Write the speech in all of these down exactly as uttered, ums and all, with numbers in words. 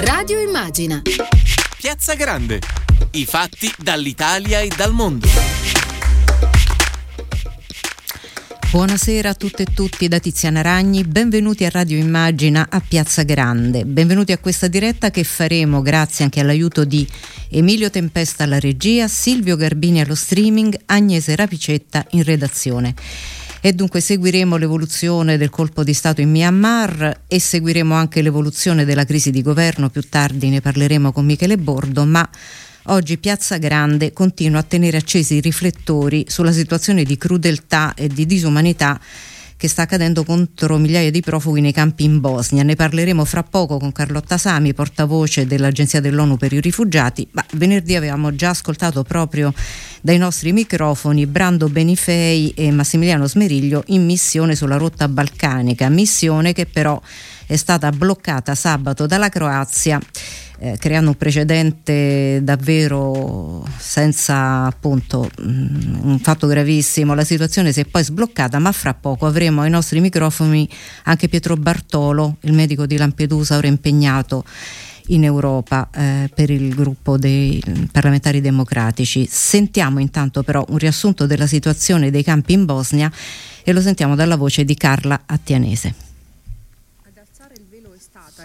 Radio Immagina. Piazza Grande. I fatti dall'Italia e dal mondo. Buonasera a tutte e tutti da Tiziana Ragni, benvenuti a Radio Immagina a Piazza Grande, benvenuti a questa diretta che faremo grazie anche all'aiuto di Emilio Tempesta alla regia, Silvio Garbini allo streaming, Agnese Rapicetta in redazione. E dunque seguiremo l'evoluzione del colpo di Stato in Myanmar e seguiremo anche l'evoluzione della crisi di governo, più tardi ne parleremo con Michele Bordo, ma oggi Piazza Grande continua a tenere accesi i riflettori sulla situazione di crudeltà e di disumanità che sta accadendo contro migliaia di profughi nei campi in Bosnia. Ne parleremo fra poco con Carlotta Sami, portavoce dell'Agenzia dell'ONU per i rifugiati, ma venerdì avevamo già ascoltato proprio dai nostri microfoni Brando Benifei e Massimiliano Smeriglio in missione sulla rotta balcanica, missione che però è stata bloccata sabato dalla Croazia, eh, creando un precedente davvero senza, appunto, mh, un fatto gravissimo. La situazione si è poi sbloccata, ma fra poco avremo ai nostri microfoni anche Pietro Bartolo, il medico di Lampedusa, ora impegnato in Europa eh, per il gruppo dei parlamentari democratici. Sentiamo intanto però un riassunto della situazione dei campi in Bosnia e lo sentiamo dalla voce di Carla Attianese.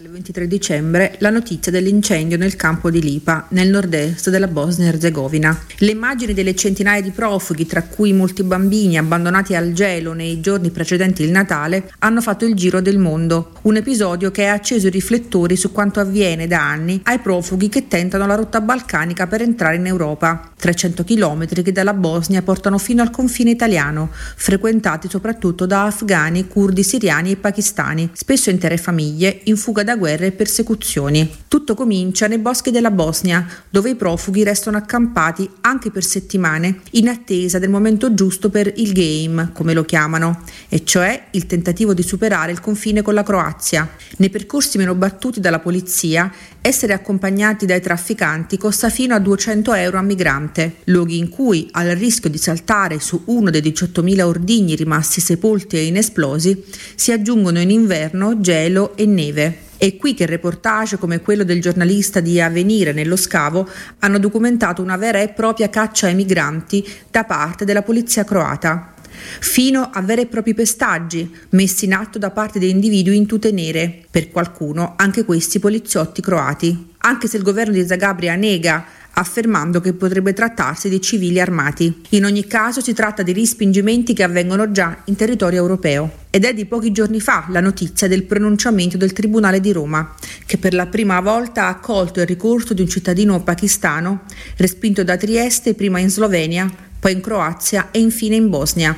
Il ventitré dicembre la notizia dell'incendio nel campo di Lipa, nel nord-est della Bosnia-Erzegovina. Le immagini delle centinaia di profughi, tra cui molti bambini abbandonati al gelo nei giorni precedenti il Natale, hanno fatto il giro del mondo. Un episodio che ha acceso i riflettori su quanto avviene da anni ai profughi che tentano la rotta balcanica per entrare in Europa. trecento chilometri che dalla Bosnia portano fino al confine italiano, frequentati soprattutto da afghani, curdi, siriani e pakistani, spesso intere famiglie in fuga da da guerre e persecuzioni. Tutto comincia nei boschi della Bosnia, dove i profughi restano accampati anche per settimane in attesa del momento giusto per il game, come lo chiamano, e cioè il tentativo di superare il confine con la Croazia. Nei percorsi meno battuti dalla polizia, essere accompagnati dai trafficanti costa fino a duecento euro a migrante, luoghi in cui, al rischio di saltare su uno dei diciottomila ordigni rimasti sepolti e inesplosi, si aggiungono in inverno gelo e neve. È qui che reportage come quello del giornalista di Avvenire nello scavo hanno documentato una vera e propria caccia ai migranti da parte della polizia croata, fino a veri e propri pestaggi messi in atto da parte di individui in tute nere, per qualcuno anche questi poliziotti croati, anche se il governo di Zagabria nega, affermando che potrebbe trattarsi di civili armati. In ogni caso si tratta di respingimenti che avvengono già in territorio europeo. Ed è di pochi giorni fa la notizia del pronunciamento del Tribunale di Roma, che per la prima volta ha accolto il ricorso di un cittadino pakistano, respinto da Trieste prima in Slovenia, poi in Croazia e infine in Bosnia.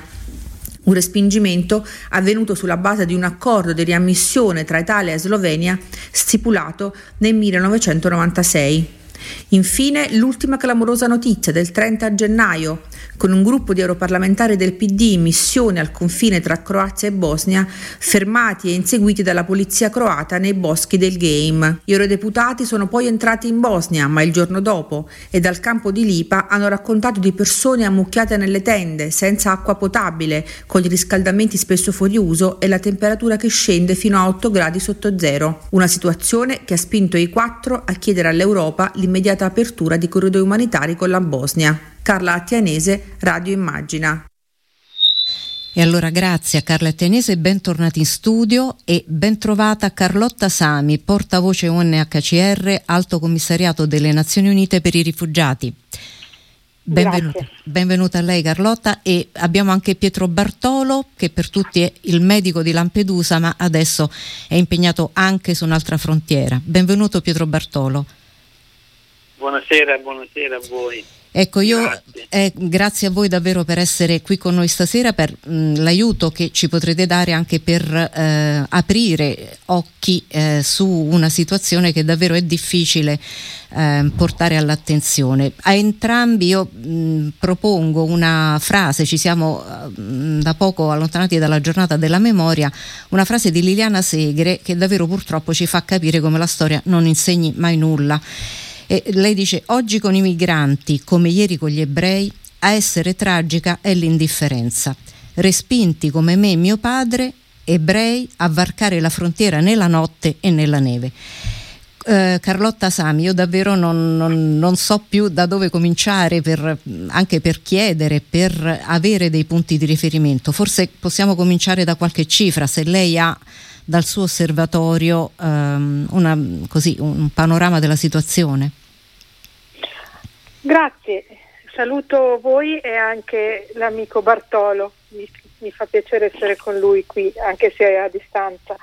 Un respingimento avvenuto sulla base di un accordo di riammissione tra Italia e Slovenia stipulato nel millenovecentonovantasei. Infine, l'ultima clamorosa notizia del trenta gennaio, con un gruppo di europarlamentari del P D in missione al confine tra Croazia e Bosnia, fermati e inseguiti dalla polizia croata nei boschi del Game. Gli eurodeputati sono poi entrati in Bosnia, ma il giorno dopo, e dal campo di Lipa hanno raccontato di persone ammucchiate nelle tende, senza acqua potabile, con i riscaldamenti spesso fuori uso e la temperatura che scende fino a otto gradi sotto zero. Una situazione che ha spinto i quattro a chiedere all'Europa immediata apertura di corridoi umanitari con la Bosnia. Carla Attianese, Radio Immagina. E allora grazie a Carla Attianese, bentornati in studio e bentrovata Carlotta Sami, portavoce U N H C R, Alto Commissariato delle Nazioni Unite per i Rifugiati. Benvenuta, benvenuta a lei Carlotta, e abbiamo anche Pietro Bartolo che per tutti è il medico di Lampedusa, ma adesso è impegnato anche su un'altra frontiera. Benvenuto Pietro Bartolo. Buonasera, buonasera a voi. Ecco, io grazie. Eh, grazie a voi davvero per essere qui con noi stasera, per mh, l'aiuto che ci potrete dare anche per eh, aprire occhi eh, su una situazione che davvero è difficile eh, portare all'attenzione. A entrambi io mh, propongo una frase, ci siamo mh, da poco allontanati dalla giornata della memoria, una frase di Liliana Segre che davvero purtroppo ci fa capire come la storia non insegni mai nulla. E lei dice: oggi con i migranti, come ieri con gli ebrei, a essere tragica è l'indifferenza. Respinti come me e mio padre, ebrei, a varcare la frontiera nella notte e nella neve. eh, Carlotta Sami, io davvero non, non, non so più da dove cominciare, per, anche per chiedere, per avere dei punti di riferimento. Forse possiamo cominciare da qualche cifra, se lei ha dal suo osservatorio ehm, una, così, un panorama della situazione. Grazie, saluto voi e anche l'amico Bartolo, mi, mi fa piacere essere con lui qui, anche se a distanza.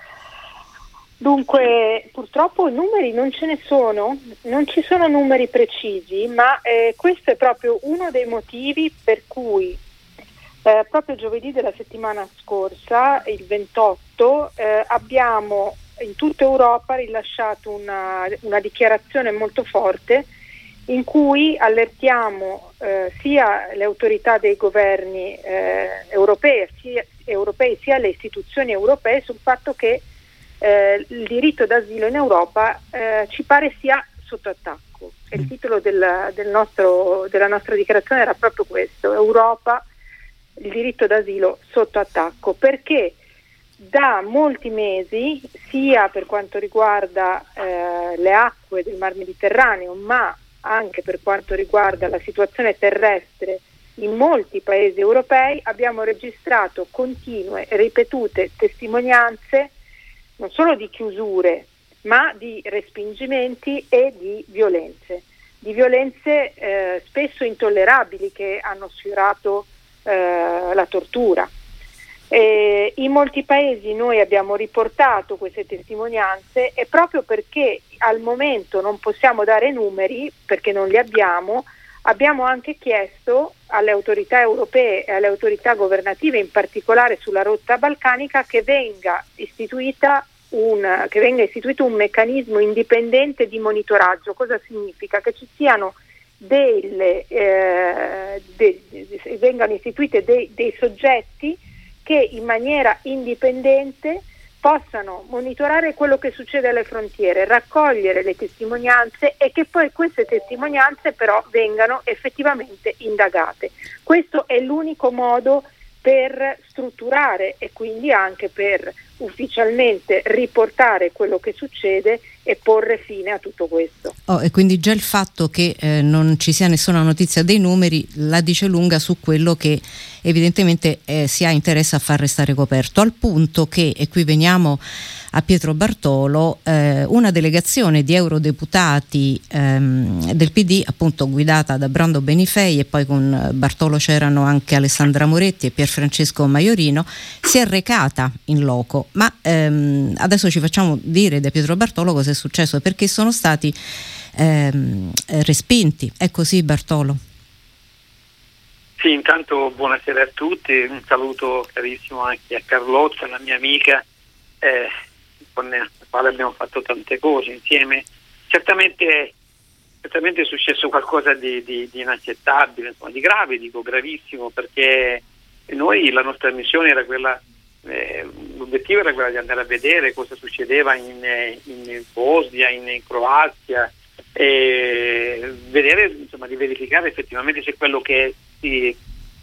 Dunque, purtroppo numeri non ce ne sono, non ci sono numeri precisi, ma eh, questo è proprio uno dei motivi per cui eh, proprio giovedì della settimana scorsa, il ventotto, eh, abbiamo in tutta Europa rilasciato una, una dichiarazione molto forte in cui allertiamo eh, sia le autorità dei governi eh, europei, sia, europei sia le istituzioni europee sul fatto che Eh, il diritto d'asilo in Europa eh, ci pare sia sotto attacco. Il titolo del, del nostro, della nostra dichiarazione era proprio questo: Europa, il diritto d'asilo sotto attacco, perché da molti mesi, sia per quanto riguarda eh, le acque del Mar Mediterraneo, ma anche per quanto riguarda la situazione terrestre in molti paesi europei, abbiamo registrato continue e ripetute testimonianze non solo di chiusure, ma di respingimenti e di violenze, di violenze eh, spesso intollerabili, che hanno sfiorato eh, la tortura. E in molti paesi noi abbiamo riportato queste testimonianze, e proprio perché al momento non possiamo dare numeri, perché non li abbiamo, abbiamo anche chiesto alle autorità europee e alle autorità governative, in particolare sulla rotta balcanica, che venga istituita un, che venga istituito un meccanismo indipendente di monitoraggio. Cosa significa? Che ci siano delle, eh, de, de, vengano istituite dei, dei soggetti che in maniera indipendente possano monitorare quello che succede alle frontiere, raccogliere le testimonianze, e che poi queste testimonianze però vengano effettivamente indagate. Questo è l'unico modo per strutturare e quindi anche per ufficialmente riportare quello che succede e porre fine a tutto questo. Oh, e quindi già il fatto che eh, non ci sia nessuna notizia dei numeri la dice lunga su quello che evidentemente eh, si ha interesse a far restare coperto, al punto che, e qui veniamo a Pietro Bartolo, eh, una delegazione di eurodeputati ehm, del P D, appunto guidata da Brando Benifei, e poi con Bartolo c'erano anche Alessandra Moretti e Pier Francesco Maiorino, si è recata in loco. Ma ehm, adesso ci facciamo dire da Pietro Bartolo cosa è successo, perché sono stati ehm, respinti. È così, Bartolo? Sì, intanto buonasera a tutti, un saluto carissimo anche a Carlotta, la mia amica, eh, con la quale abbiamo fatto tante cose insieme. Certamente, certamente è successo qualcosa di, di, di inaccettabile, insomma, di grave, dico gravissimo, perché noi, la nostra missione era quella, eh, l'obiettivo era quello di andare a vedere cosa succedeva in, in Bosnia, in, in Croazia, e vedere, insomma, di verificare effettivamente se quello che si,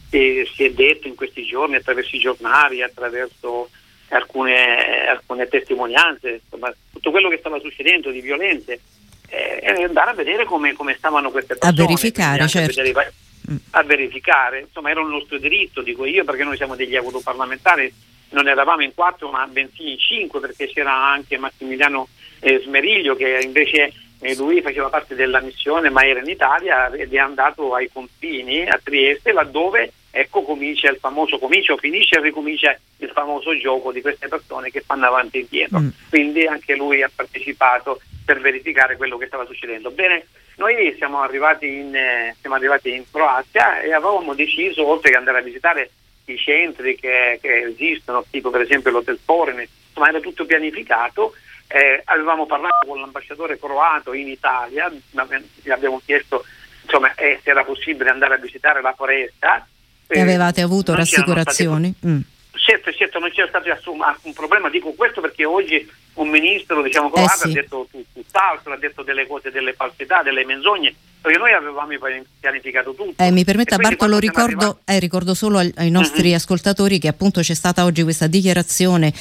che si è detto in questi giorni attraverso i giornali, attraverso alcune, alcune testimonianze, insomma, tutto quello che stava succedendo di violenze, eh, e andare a vedere come, come stavano queste persone. A verificare, certo. A a verificare, insomma, era un nostro diritto, dico io, perché noi siamo degli europarlamentari, non eravamo in quattro ma bensì in cinque, perché c'era anche Massimiliano eh, Smeriglio, che invece eh, lui faceva parte della missione ma era in Italia ed è andato ai confini, a Trieste, laddove, ecco, comincia il famoso, comincia o finisce e ricomincia il famoso gioco di queste persone che fanno avanti e indietro. Mm. Quindi anche lui ha partecipato per verificare quello che stava succedendo. Bene, noi siamo arrivati in eh, siamo arrivati in Croazia e avevamo deciso, oltre che andare a visitare i centri che, che esistono, tipo per esempio l'Hotel Porene, insomma era tutto pianificato, eh, avevamo parlato con l'ambasciatore croato in Italia, gli abbiamo chiesto, insomma, eh, se era possibile andare a visitare la foresta. E eh, avevate avuto rassicurazioni? Mm. Certo, certo, non c'era stato alcun problema, dico questo perché oggi un ministro, diciamo, croato, eh sì, ha detto tutt'altro, ha detto delle cose, delle falsità, delle menzogne, perché noi avevamo pianificato tutto. Eh, mi permetta Bartolo, ricordo, eh, ricordo solo ai, ai nostri uh-huh. ascoltatori che appunto c'è stata oggi questa dichiarazione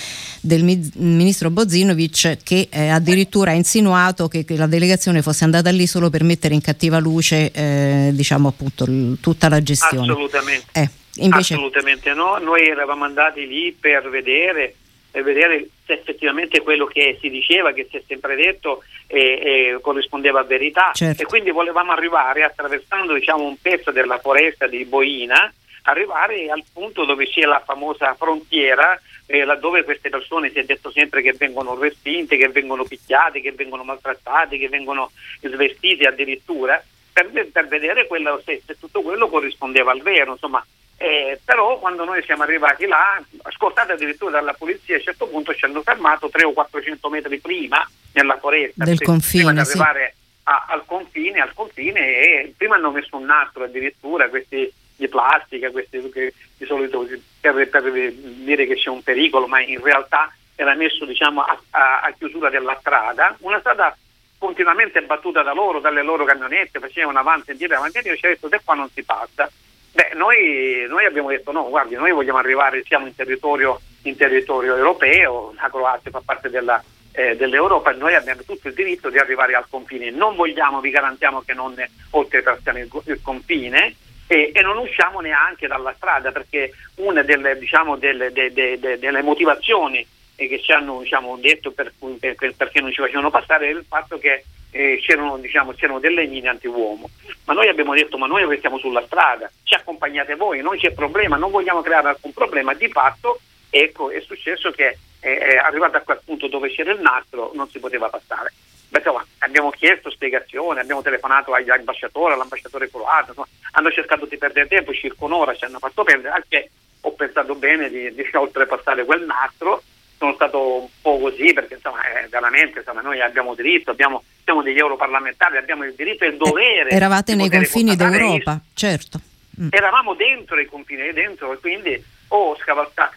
del mi- ministro Bozinovic che eh, addirittura ha insinuato che, che la delegazione fosse andata lì solo per mettere in cattiva luce eh, diciamo appunto l- tutta la gestione. Assolutamente, eh, invece... assolutamente no, noi eravamo andati lì per vedere per vedere se effettivamente quello che si diceva, che si è sempre detto, eh, eh, corrispondeva a verità. Certo. E quindi volevamo arrivare, attraversando diciamo un pezzo della foresta di Boina, arrivare al punto dove c'è la famosa frontiera, eh, laddove queste persone si è detto sempre che vengono respinte, che vengono picchiate, che vengono maltrattate, che vengono svestite addirittura, per, per vedere quello, se, se tutto quello corrispondeva al vero, insomma. Eh, però quando noi siamo arrivati là, ascoltati addirittura dalla polizia, a un certo punto ci hanno fermato tre o quattrocento metri prima nella foresta del confine, prima di arrivare sì. a, al confine al confine e prima hanno messo un nastro addirittura, questi di plastica, questi che di solito per, per dire che c'è un pericolo, ma in realtà era messo diciamo a, a, a chiusura della strada, una strada continuamente battuta da loro, dalle loro camionette, facevano avanti e indietro, avanti e indietro, ci ha detto se qua non si passa. Beh, noi, noi abbiamo detto no, guardi, noi vogliamo arrivare, siamo in territorio, in territorio europeo, la Croazia fa parte della, eh, dell'Europa, e noi abbiamo tutto il diritto di arrivare al confine, non vogliamo, vi garantiamo che non oltrepassiamo il, il confine e, e non usciamo neanche dalla strada, perché una delle, diciamo, delle, de, de, de, delle motivazioni che ci hanno diciamo, detto per, per, perché non ci facevano passare è il fatto che Eh, c'erano diciamo c'erano delle mine anti-uomo, ma noi abbiamo detto ma noi siamo sulla strada, ci accompagnate voi, non c'è problema, non vogliamo creare alcun problema. Di fatto ecco è successo che eh, arrivato a quel punto dove c'era il nastro non si poteva passare. Beh, insomma, abbiamo chiesto spiegazioni, abbiamo telefonato agli ambasciatori, all'ambasciatore croato, insomma, hanno cercato di perdere tempo, circa un'ora ci hanno fatto perdere, anche ho pensato bene di, di oltrepassare quel nastro. Sono stato un po' così perché insomma eh, veramente insomma, noi abbiamo diritto, abbiamo, siamo degli europarlamentari, abbiamo il diritto e il dovere. Eh, eravate nei confini d'Europa, il... certo. Mm. Eravamo dentro i confini, dentro, e quindi ho scavalcato,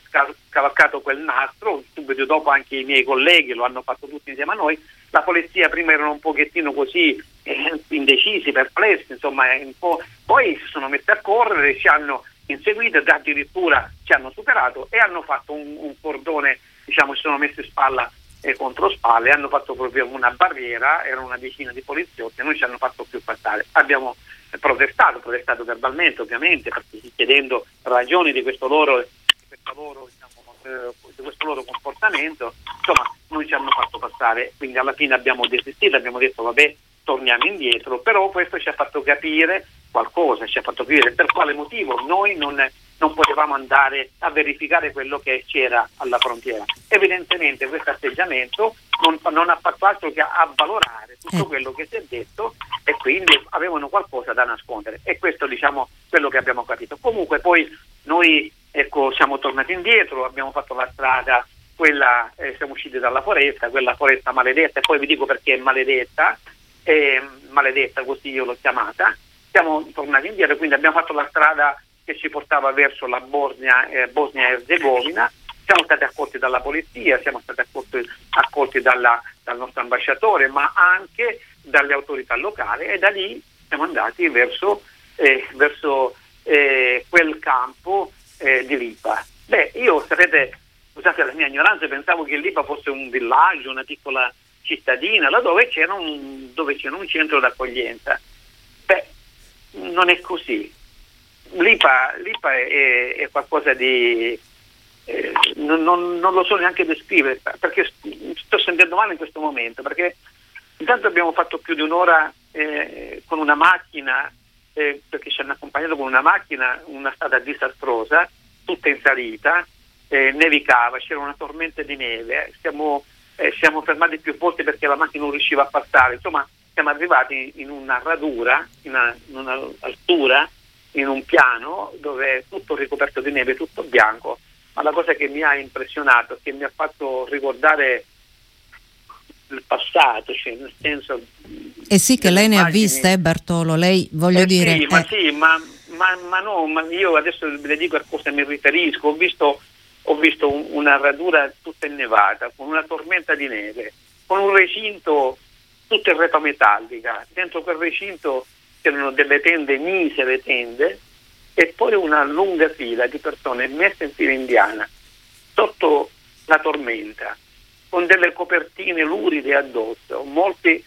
scavalcato quel nastro, subito dopo anche i miei colleghi lo hanno fatto tutti insieme a noi. La polizia prima erano un pochettino così eh, indecisi, perplessi, insomma, eh, un po'. Poi si sono messi a correre, ci hanno inseguito, addirittura ci hanno superato e hanno fatto un, un cordone, diciamo si sono messi spalla e contro spalle, hanno fatto proprio una barriera, erano una decina di poliziotti e non ci hanno fatto più passare. Abbiamo protestato, protestato verbalmente ovviamente, chiedendo ragioni di questo loro, di questo loro, diciamo, di questo loro comportamento, insomma non ci hanno fatto passare, quindi alla fine abbiamo desistito, abbiamo detto vabbè torniamo indietro, però questo ci ha fatto capire qualcosa, ci ha fatto capire per quale motivo noi non non potevamo andare a verificare quello che c'era alla frontiera. Evidentemente questo atteggiamento non, non ha fatto altro che avvalorare tutto eh. quello che si è detto e quindi avevano qualcosa da nascondere, e questo diciamo quello che abbiamo capito. Comunque poi noi ecco siamo tornati indietro, abbiamo fatto la strada, quella eh, siamo usciti dalla foresta, quella foresta maledetta, e poi vi dico perché è maledetta, eh, maledetta così io l'ho chiamata. Siamo tornati indietro, quindi abbiamo fatto la strada che ci portava verso la Bosnia eh, Bosnia Erzegovina, siamo stati accolti dalla polizia, siamo stati accolti, accolti dalla, dal nostro ambasciatore, ma anche dalle autorità locali, e da lì siamo andati verso, eh, verso eh, quel campo eh, di Lipa. Beh, io sapete, scusate la mia ignoranza, pensavo che Lipa fosse un villaggio, una piccola cittadina, laddove c'era un, dove c'era un centro d'accoglienza. Beh, non è così. L'I P A, l'I P A è, è qualcosa di... Eh, non, non, non lo so neanche descrivere, perché sto sentendo male in questo momento, perché intanto abbiamo fatto più di un'ora eh, con una macchina, eh, perché ci hanno accompagnato con una macchina, una strada disastrosa, tutta in salita, eh, nevicava, c'era una tormenta di neve, siamo, eh, siamo fermati più volte perché la macchina non riusciva a passare, insomma siamo arrivati in una radura, in una, in una altura, in un piano dove è tutto ricoperto di neve, tutto bianco, ma la cosa che mi ha impressionato, che mi ha fatto ricordare il passato, cioè nel senso... E sì che lei ne ha viste, eh, Bartolo, lei voglio eh dire... Sì, eh. ma sì, ma, ma, ma no, ma io adesso le dico a cosa mi riferisco, ho visto, ho visto un, una radura tutta innevata, con una tormenta di neve, con un recinto tutto in repa metallica, dentro quel recinto c'erano delle tende, misere tende, e poi una lunga fila di persone messe in fila indiana sotto la tormenta, con delle copertine luride addosso, molti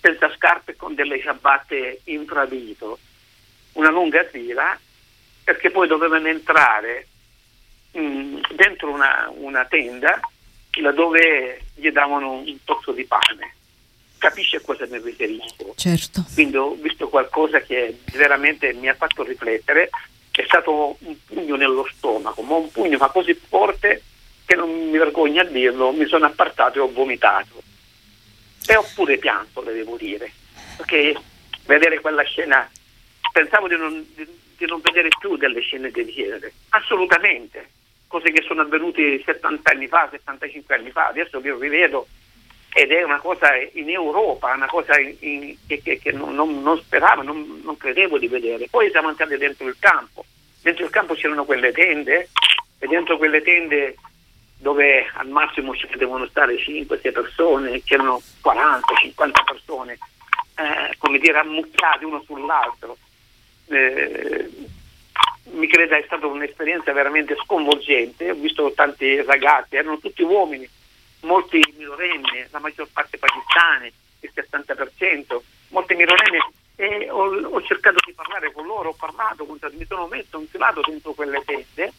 senza scarpe, con delle ciabatte infradito, una lunga fila, perché poi dovevano entrare mh, dentro una, una tenda dove gli davano un tozzo di pane. Capisce a cosa mi riferisco? Certo. Quindi ho visto qualcosa che veramente mi ha fatto riflettere. È stato un pugno nello stomaco, ma un pugno ma così forte che non mi vergogno a dirlo, mi sono appartato e ho vomitato. E ho pure pianto, le devo dire, perché vedere quella scena, pensavo di non, di, di non vedere più delle scene del genere, assolutamente, cose che sono avvenute settanta anni fa, settantacinque anni fa, adesso io rivedo, ed è una cosa in Europa, una cosa in, in, che, che, che non, non speravo, non, non credevo di vedere. Poi siamo entrati dentro il campo, dentro il campo c'erano quelle tende, e dentro quelle tende dove al massimo ci potevano stare cinque sei persone, c'erano quaranta cinquanta persone, eh, come dire, ammucchiate uno sull'altro. Eh, mi creda, è stata un'esperienza veramente sconvolgente. Ho visto tanti ragazzi, erano tutti uomini, molti minorenni, la maggior parte pakistani, il sessanta per cento, molti minorenni, e ho, ho cercato di parlare con loro, ho parlato, mi sono messo infilato dentro quelle tende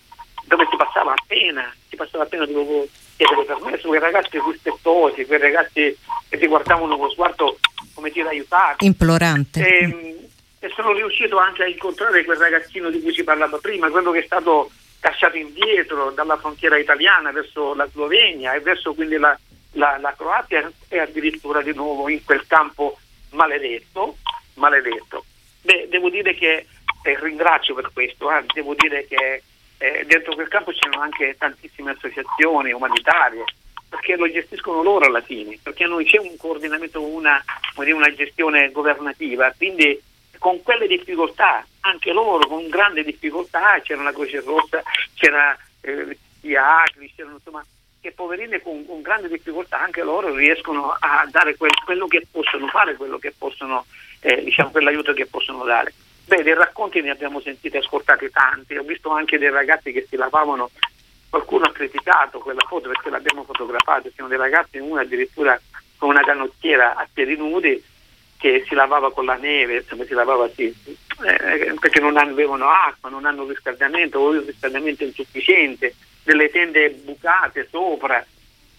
dove si passava appena, si passava appena dovevo chiedere permesso, quei ragazzi rispettosi, quei ragazzi che ti guardavano con sguardo, come dire, aiutati, implorante. E, e sono riuscito anche a incontrare quel ragazzino di cui si parlava prima, quello che è stato lasciato indietro dalla frontiera italiana verso la Slovenia e verso quindi la, la, la Croazia, e addirittura di nuovo in quel campo maledetto, maledetto. Beh, devo dire che eh, ringrazio per questo, eh, devo dire che eh, dentro quel campo c'erano anche tantissime associazioni umanitarie, perché lo gestiscono loro alla fine, perché non c'è un coordinamento, una, una gestione governativa, quindi con quelle difficoltà, anche loro con grande difficoltà, c'era la Croce Rossa, c'era eh, gli Acri, c'erano, insomma, che poverine con, con grande difficoltà anche loro riescono a dare quel, quello che possono fare, quello che possono, eh, diciamo, quell'aiuto che possono dare. Beh, dei racconti ne abbiamo sentiti, ascoltati tanti, ho visto anche dei ragazzi che si lavavano, qualcuno ha criticato quella foto perché l'abbiamo fotografata, sono dei ragazzi, una addirittura con una canottiera a piedi nudi, che si lavava con la neve, insomma si lavava sì, eh, perché non avevano acqua, non hanno riscaldamento, o il riscaldamento insufficiente, delle tende bucate sopra.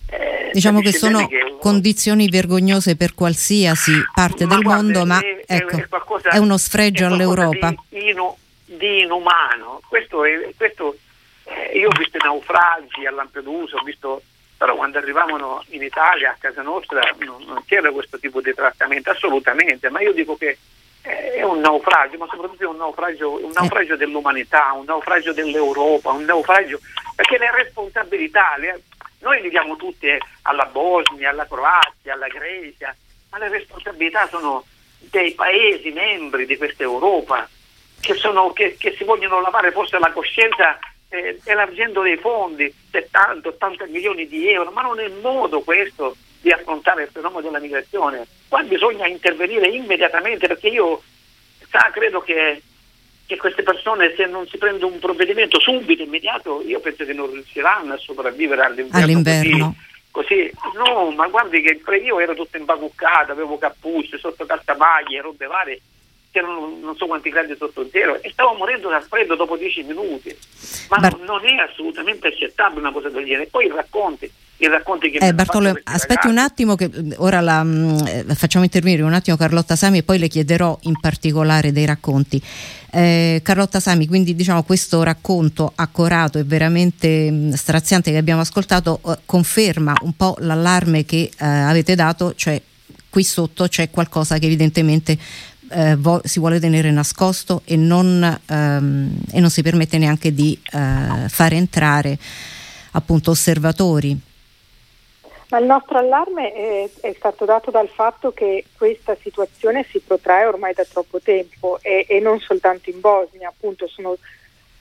Eh, diciamo che sono che, condizioni vergognose per qualsiasi parte del guarda, mondo, è, ma ecco, è, qualcosa, è uno sfregio è all'Europa. Di, inu, di inumano, questo è, questo, eh, io ho visto naufragi a Lampedusa, ho visto... Però quando arrivavano in Italia, a casa nostra, non, non c'era questo tipo di trattamento, assolutamente, ma io dico che è un naufragio, ma soprattutto è un naufragio, un naufragio dell'umanità, un naufragio dell'Europa, un naufragio, perché le responsabilità, le, noi li diamo tutte alla Bosnia, alla Croazia, alla Grecia, ma le responsabilità sono dei paesi membri di questa Europa, che, sono, che, che si vogliono lavare forse la coscienza Eh, elargendo dei fondi, settanta ottanta milioni di euro, ma non è modo questo di affrontare il fenomeno della migrazione. Qua bisogna intervenire immediatamente, perché io sa, credo che, che queste persone, se non si prende un provvedimento subito, immediato, io penso che non riusciranno a sopravvivere all'inverno, all'inverno. Così, così. No, ma guardi che io ero tutto imbacuccato, avevo cappuccio, sotto calzamaglie, robe varie, erano non so quanti gradi sotto zero, e stavo morendo dal freddo dopo dieci minuti, ma Bar- non è assolutamente accettabile una cosa del genere. Poi i racconti, i racconti che eh, Bartolo, aspetti ragazzi. un attimo che ora la mh, facciamo intervenire un attimo Carlotta Sami, e poi le chiederò in particolare dei racconti. Eh, Carlotta Sami, quindi diciamo questo racconto accorato e veramente mh, straziante che abbiamo ascoltato eh, conferma un po' l'allarme che eh, avete dato, cioè qui sotto c'è qualcosa che evidentemente Eh, vo- si vuole tenere nascosto e non, ehm, e non si permette neanche di eh, fare entrare appunto osservatori. Ma il nostro allarme è, è stato dato dal fatto che questa situazione si protrae ormai da troppo tempo, e, e non soltanto in Bosnia, appunto sono,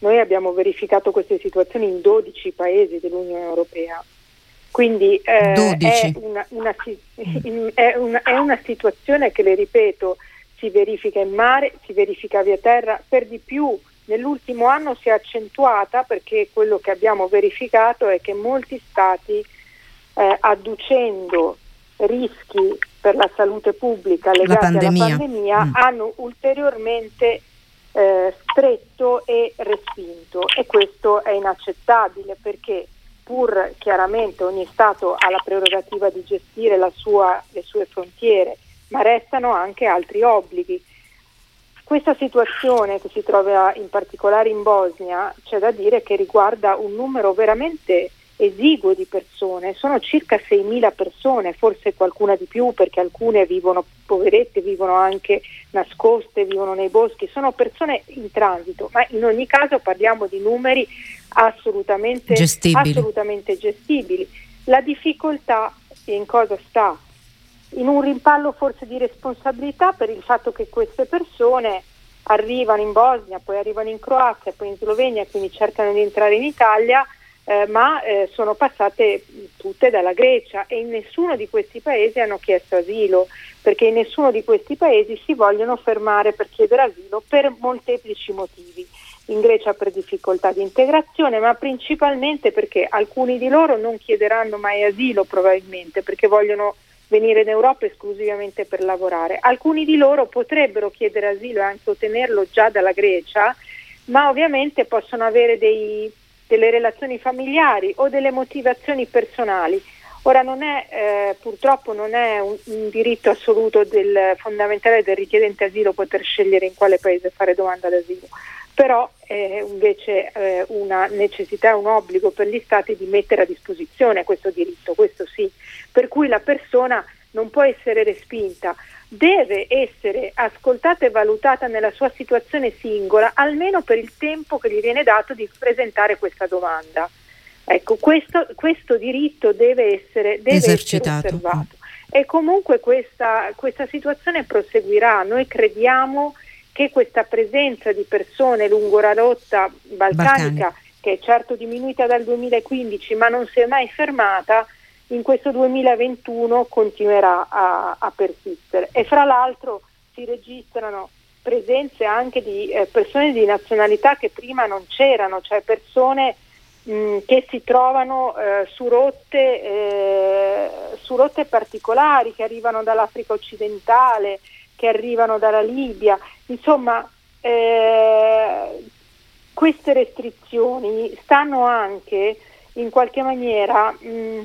noi abbiamo verificato queste situazioni in dodici paesi dell'Unione Europea. Quindi eh, è, una, una, è, una, è una situazione che, le ripeto, si verifica in mare, si verifica via terra, per di più nell'ultimo anno si è accentuata, perché quello che abbiamo verificato è che molti stati, eh, adducendo rischi per la salute pubblica legati alla pandemia, mm. hanno ulteriormente eh, stretto e respinto, e questo è inaccettabile, perché pur chiaramente ogni Stato ha la prerogativa di gestire la sua, le sue frontiere, ma restano anche altri obblighi. Questa situazione che si trova in particolare in Bosnia, c'è da dire che riguarda un numero veramente esiguo di persone, sono circa seimila persone, forse qualcuna di più, perché alcune vivono poverette, vivono anche nascoste, vivono nei boschi, sono persone in transito, ma in ogni caso parliamo di numeri assolutamente gestibili. Assolutamente gestibili. La difficoltà in cosa sta? In un rimpallo forse di responsabilità per il fatto che queste persone arrivano in Bosnia, poi arrivano in Croazia, poi in Slovenia, quindi cercano di entrare in Italia, eh, ma eh, sono passate tutte dalla Grecia, e in nessuno di questi paesi hanno chiesto asilo, perché in nessuno di questi paesi si vogliono fermare per chiedere asilo per molteplici motivi. In Grecia per difficoltà di integrazione, ma principalmente perché alcuni di loro non chiederanno mai asilo, probabilmente perché vogliono venire in Europa esclusivamente per lavorare. Alcuni di loro potrebbero chiedere asilo e anche ottenerlo già dalla Grecia, ma ovviamente possono avere dei, delle relazioni familiari o delle motivazioni personali. Ora non è eh, purtroppo non è un, un diritto assoluto del fondamentale del richiedente asilo poter scegliere in quale paese fare domanda d'asilo, però è invece eh, una necessità, un obbligo per gli Stati di mettere a disposizione questo diritto, questo sì, per cui la persona non può essere respinta, deve essere ascoltata e valutata nella sua situazione singola, almeno per il tempo che gli viene dato di presentare questa domanda. Ecco, questo, questo diritto deve essere, deve esercitato, essere osservato, e comunque questa, questa situazione proseguirà. Noi crediamo che questa presenza di persone lungo la rotta balcanica, Balcani. che è certo diminuita dal duemilaquindici ma non si è mai fermata, in questo duemilaventuno continuerà a, a persistere, e fra l'altro si registrano presenze anche di eh, persone di nazionalità che prima non c'erano, cioè persone che si trovano eh, su rotte eh, su rotte particolari, che arrivano dall'Africa occidentale, che arrivano dalla Libia, insomma eh, queste restrizioni stanno anche in qualche maniera mh,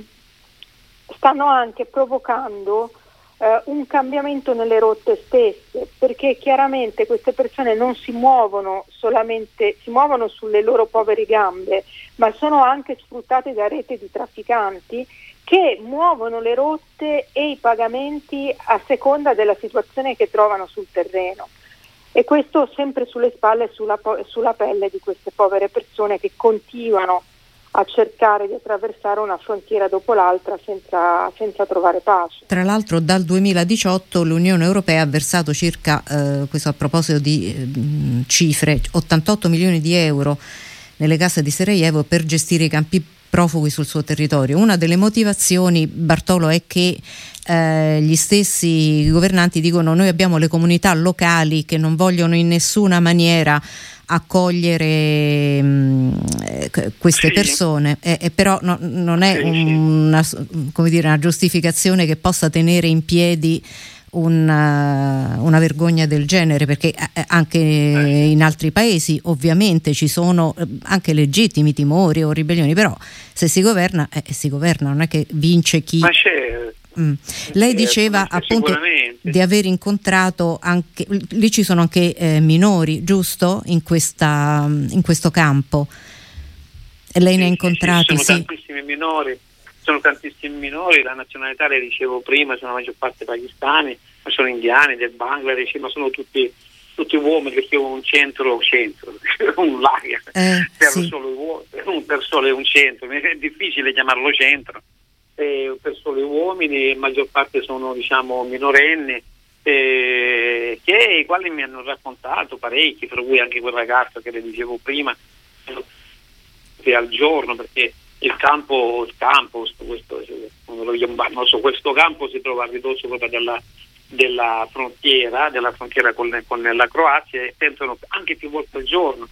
stanno anche provocando eh, un cambiamento nelle rotte stesse, perché chiaramente queste persone non si muovono solamente, si muovono sulle loro povere gambe, ma sono anche sfruttate da rete di trafficanti che muovono le rotte e i pagamenti a seconda della situazione che trovano sul terreno, e questo sempre sulle spalle e sulla, sulla pelle di queste povere persone che continuano a cercare di attraversare una frontiera dopo l'altra senza, senza trovare pace. Tra l'altro dal duemiladiciotto l'Unione Europea ha versato circa, eh, questo a proposito di eh, cifre, ottantotto milioni di euro nelle case di Sarajevo per gestire i campi profughi sul suo territorio. Una delle motivazioni, Bartolo, è che eh, gli stessi governanti dicono: noi abbiamo le comunità locali che non vogliono in nessuna maniera accogliere mh, queste sì. persone, e, e però no, non è sì, una, come dire, una giustificazione che possa tenere in piedi una, una vergogna del genere, perché anche in altri paesi ovviamente ci sono anche legittimi timori o ribellioni, però se si governa eh, si governa, non è che vince chi. Ma c'è. Mm. Lei diceva eh, appunto di aver incontrato anche lì, ci sono anche eh, minori, giusto? In questa in questo campo. E lei sì, ne ha incontrati? Sì, sono sì. tantissimi minori, sono tantissimi minori, la nazionalità le dicevo prima, sono la maggior parte pakistani, ma sono indiani, del Bangladesh, ma sono tutti tutti uomini, perché ho un centro centro, un lager, eh, per sì. solo uomini, non per solo è un centro, è difficile chiamarlo centro. Eh, per soli uomini, maggior parte sono diciamo minorenni, eh, che i quali mi hanno raccontato parecchi, tra cui anche quel ragazzo che le dicevo prima, che al giorno, perché il campo, il campo questo, questo, questo, questo campo si trova a ridosso proprio della, della frontiera, della frontiera con, con la Croazia, e tentano anche più volte al giorno.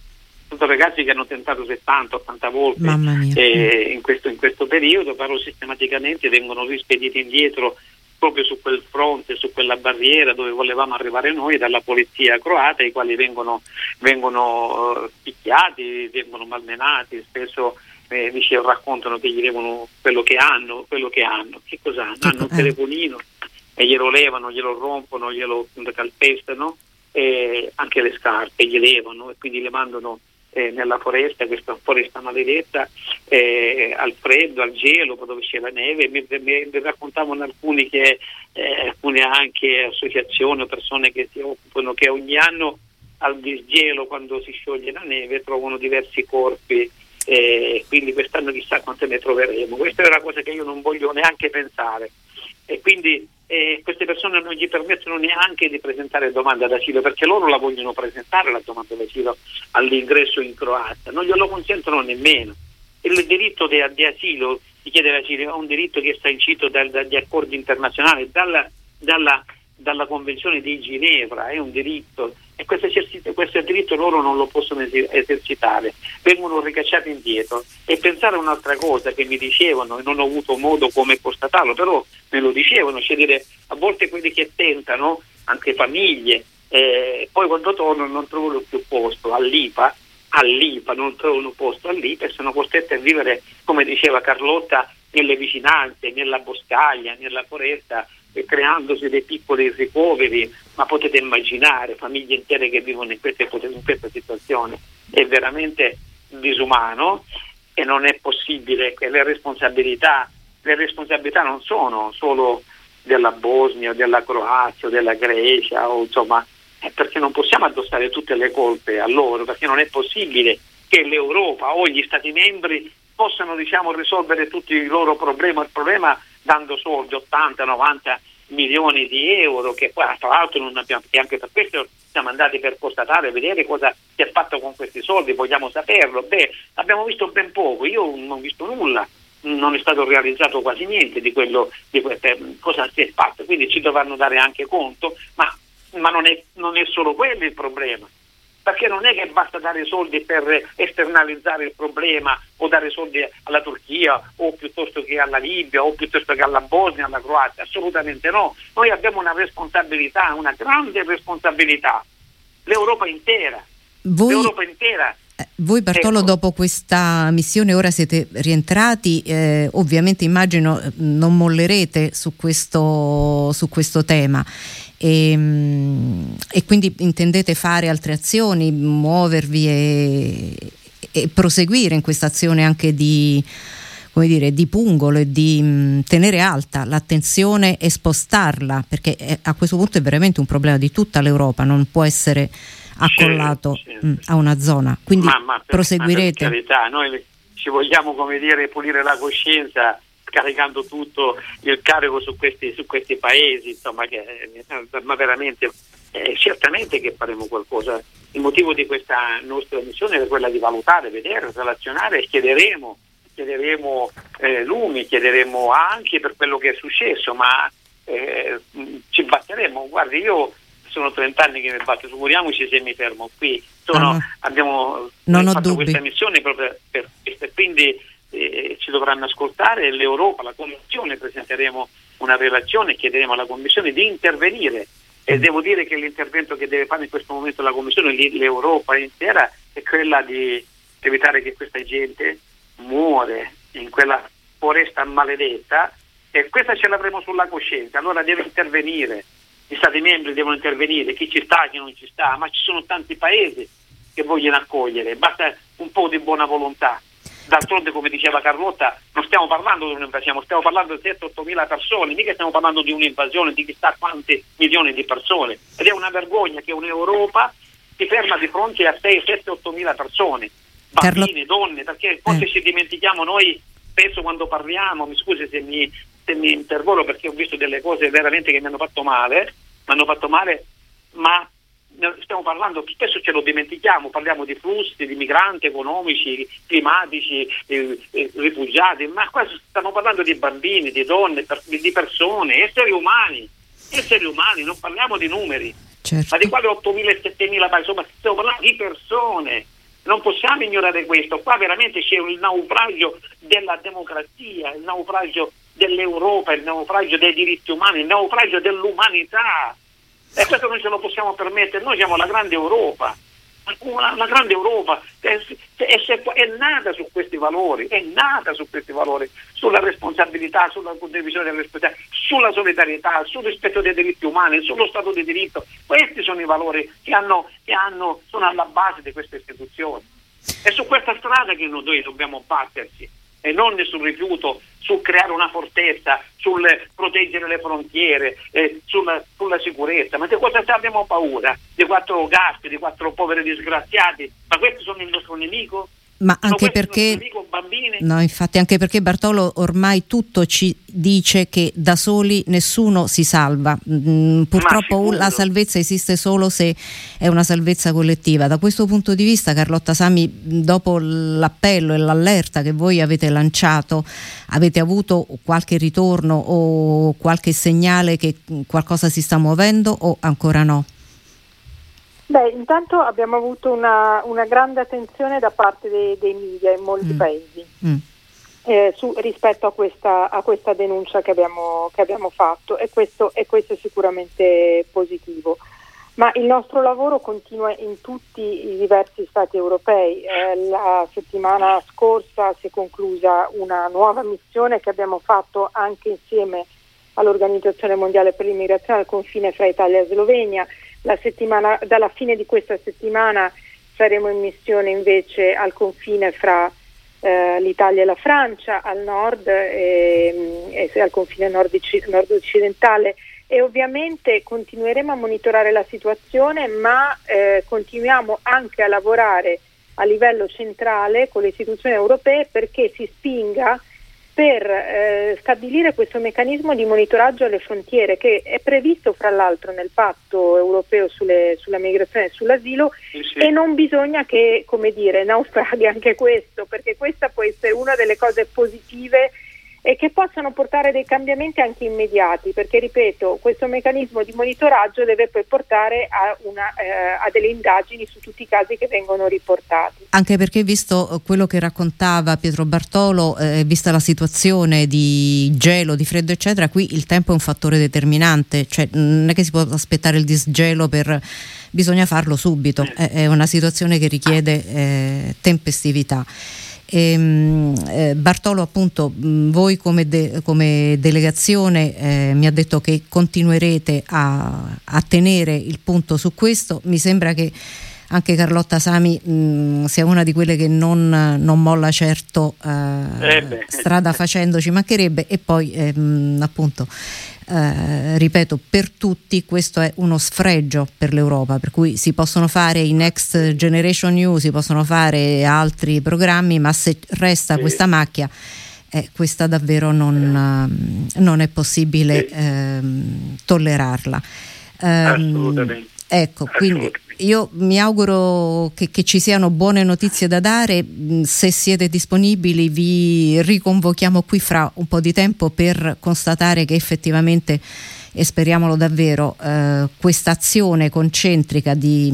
Sono ragazzi che hanno tentato settanta ottanta volte eh, in, questo, in questo periodo, però sistematicamente vengono rispediti indietro proprio su quel fronte, su quella barriera dove volevamo arrivare noi, dalla polizia croata, i quali vengono, vengono uh, picchiati, vengono malmenati, spesso eh, dice, raccontano che gli devono quello che hanno, quello che hanno, che cosa hanno? Hanno un telefonino e glielo levano, glielo rompono, glielo calpestano, e anche le scarpe gli levano, e quindi le mandano eh, nella foresta, questa foresta maledetta, eh, al freddo, al gelo, dove c'è la neve. Mi, mi, mi raccontavano alcuni che eh, alcune anche associazioni o persone che si occupano, che ogni anno al disgelo, quando si scioglie la neve, trovano diversi corpi, eh, quindi quest'anno chissà quante ne troveremo. Questa è una cosa che io non voglio neanche pensare, e quindi eh, queste persone non gli permettono neanche di presentare domanda d'asilo, perché loro la vogliono presentare la domanda d'asilo all'ingresso in Croazia, non glielo consentono nemmeno. Il diritto di, di asilo, di chiedere asilo, è un diritto che è sancito dagli da, accordi internazionali, dalla, dalla, dalla Convenzione di Ginevra, è un diritto, e questo, questo diritto loro non lo possono esercitare, vengono ricacciati indietro. E pensare a un'altra cosa che mi dicevano, e non ho avuto modo come constatarlo, però me lo dicevano, cioè dire, a volte quelli che tentano, anche famiglie, eh, poi quando tornano non trovano più posto all'I P A, all'I P A non trovano posto all'I P A e sono costretti a vivere, come diceva Carlotta, nelle vicinanze, nella boscaglia, nella foresta, e creandosi dei piccoli ricoveri. Ma potete immaginare famiglie intere che vivono in questa, in questa situazione, è veramente disumano e non è possibile. Le responsabilità, le responsabilità non sono solo della Bosnia o della Croazia o della Grecia, o insomma, perché non possiamo addossare tutte le colpe a loro, perché non è possibile che l'Europa o gli Stati membri possano, diciamo, risolvere tutti i loro problemi, il problema dando soldi, ottanta novanta milioni di euro, che poi tra l'altro non abbiamo, che anche per questo siamo andati per constatare, vedere cosa si è fatto con questi soldi, vogliamo saperlo. Beh, abbiamo visto ben poco, io non ho visto nulla, non è stato realizzato quasi niente di quello, di cosa si è fatto, quindi ci dovranno dare anche conto. Ma, ma non è, non è solo quello il problema, perché non è che basta dare soldi per esternalizzare il problema, o dare soldi alla Turchia o piuttosto che alla Libia o piuttosto che alla Bosnia, alla Croazia, assolutamente no. Noi abbiamo una responsabilità, una grande responsabilità, l'Europa intera. Voi, l'Europa intera. Voi Bartolo, ecco, dopo questa missione ora siete rientrati, eh, ovviamente immagino non mollerete su questo, su questo tema. E, e quindi intendete fare altre azioni, muovervi e, e proseguire in questa azione anche di, come dire, di pungolo e di mh, tenere alta l'attenzione e spostarla, perché è, a questo punto è veramente un problema di tutta l'Europa, non può essere accollato sì, sì. Mh, a una zona, quindi ma, ma per, proseguirete. Ma per carità, noi ci vogliamo, come dire, pulire la coscienza, caricando tutto il carico su questi, su questi paesi, insomma, che, ma veramente eh, certamente che faremo qualcosa. Il motivo di questa nostra missione è quella di valutare, vedere, relazionare, e chiederemo, chiederemo eh, lumi, chiederemo anche per quello che è successo, ma eh, ci batteremo. Guardi, io sono trent'anni che mi batto, figuriamoci se mi fermo qui. Sono, ah, abbiamo non ho fatto dubbi. Questa missione proprio per questo, quindi Eh, ci dovranno ascoltare l'Europa, la Commissione, presenteremo una relazione, chiederemo alla Commissione di intervenire, e devo dire che l'intervento che deve fare in questo momento la Commissione, l'Europa intera, è quella di evitare che questa gente muore in quella foresta maledetta, e questa ce l'avremo sulla coscienza. Allora deve intervenire, gli Stati membri devono intervenire, chi ci sta, chi non ci sta, ma ci sono tanti paesi che vogliono accogliere, basta un po' di buona volontà. D'altronde, come diceva Carlotta, non stiamo parlando di un'invasione, stiamo parlando di sette otto mila persone, mica stiamo parlando di un'invasione di chissà quanti milioni di persone. Ed è una vergogna che un'Europa si ferma di fronte a sei sette otto mila persone, bambine, donne, perché forse eh. ci dimentichiamo noi, spesso quando parliamo, mi scusi se mi, se mi intervolo, perché ho visto delle cose veramente che mi hanno fatto male, mi hanno fatto male, ma stiamo parlando, spesso ce lo dimentichiamo, parliamo di flussi, di migranti economici, climatici, eh, eh, rifugiati, ma qua stiamo parlando di bambini, di donne, per, di persone, esseri umani, esseri umani, non parliamo di numeri, certo. Ma di quali ottomila e settemila, insomma stiamo parlando di persone, non possiamo ignorare questo. Qua veramente c'è un naufragio della democrazia, il naufragio dell'Europa, il naufragio dei diritti umani, il naufragio dell'umanità, e questo noi ce lo possiamo permettere. Noi siamo la grande Europa, una, una grande Europa è, è, è nata su questi valori, è nata su questi valori, sulla responsabilità, sulla condivisione delle responsabilità, sulla solidarietà, sul rispetto dei diritti umani, sullo Stato di diritto. Questi sono i valori che hanno, che hanno, sono alla base di queste istituzioni. È su questa strada che noi dobbiamo batterci, e non sul rifiuto, su creare una fortezza, sul proteggere le frontiere, eh, sulla, sulla sicurezza. Ma di cosa abbiamo paura? Di quattro gaspi, di quattro poveri disgraziati? Ma questi sono il nostro nemico? Ma anche no, perché no, infatti anche perché Bartolo ormai tutto ci dice che da soli nessuno si salva. Mm, purtroppo la salvezza esiste solo se è una salvezza collettiva. Da questo punto di vista, Carlotta Sami, dopo l'appello e l'allerta che voi avete lanciato, avete avuto qualche ritorno o qualche segnale che qualcosa si sta muovendo o ancora no? Beh, intanto abbiamo avuto una, una grande attenzione da parte dei, dei media in molti mm. paesi mm. Eh, su, rispetto a questa, a questa denuncia che abbiamo, che abbiamo fatto, e questo, e questo è sicuramente positivo. Ma il nostro lavoro continua in tutti i diversi Stati europei. Eh, la settimana scorsa si è conclusa una nuova missione che abbiamo fatto anche insieme all'Organizzazione Mondiale per l'Immigrazione al confine fra Italia e Slovenia. La settimana, dalla fine di questa settimana saremo in missione invece al confine fra eh, l'Italia e la Francia, al nord, e, e al confine nord, nord occidentale, e ovviamente continueremo a monitorare la situazione, ma eh, continuiamo anche a lavorare a livello centrale con le istituzioni europee perché si spinga per eh, stabilire questo meccanismo di monitoraggio alle frontiere che è previsto fra l'altro nel patto europeo sulle, sulla migrazione e sull'asilo, sì, sì. E non bisogna che, come dire, naufraghi anche questo, perché questa può essere una delle cose positive e che possano portare dei cambiamenti anche immediati, perché ripeto, questo meccanismo di monitoraggio deve poi portare a, una, eh, a delle indagini su tutti i casi che vengono riportati. Anche perché, visto quello che raccontava Pietro Bartolo, eh, vista la situazione di gelo, di freddo eccetera, qui il tempo è un fattore determinante, cioè non è che si può aspettare il disgelo, per bisogna farlo subito, è, è una situazione che richiede eh, tempestività. E, eh, Bartolo, appunto, mh, voi come, de- come delegazione eh, mi ha detto che continuerete a, a tenere il punto su questo. Mi sembra che anche Carlotta Sami mh, sia una di quelle che non, non molla certo eh, eh strada facendoci, mancherebbe. E poi eh, mh, appunto eh, ripeto, per tutti questo è uno sfregio per l'Europa, per cui si possono fare i Next Generation E U, si possono fare altri programmi, ma se resta sì. questa macchia eh, questa davvero non, eh. non è possibile sì. eh, tollerarla eh, assolutamente. Ecco, quindi io mi auguro che, che ci siano buone notizie da dare. Se siete disponibili vi riconvochiamo qui fra un po' di tempo per constatare che effettivamente, e speriamolo davvero, eh, questa azione concentrica di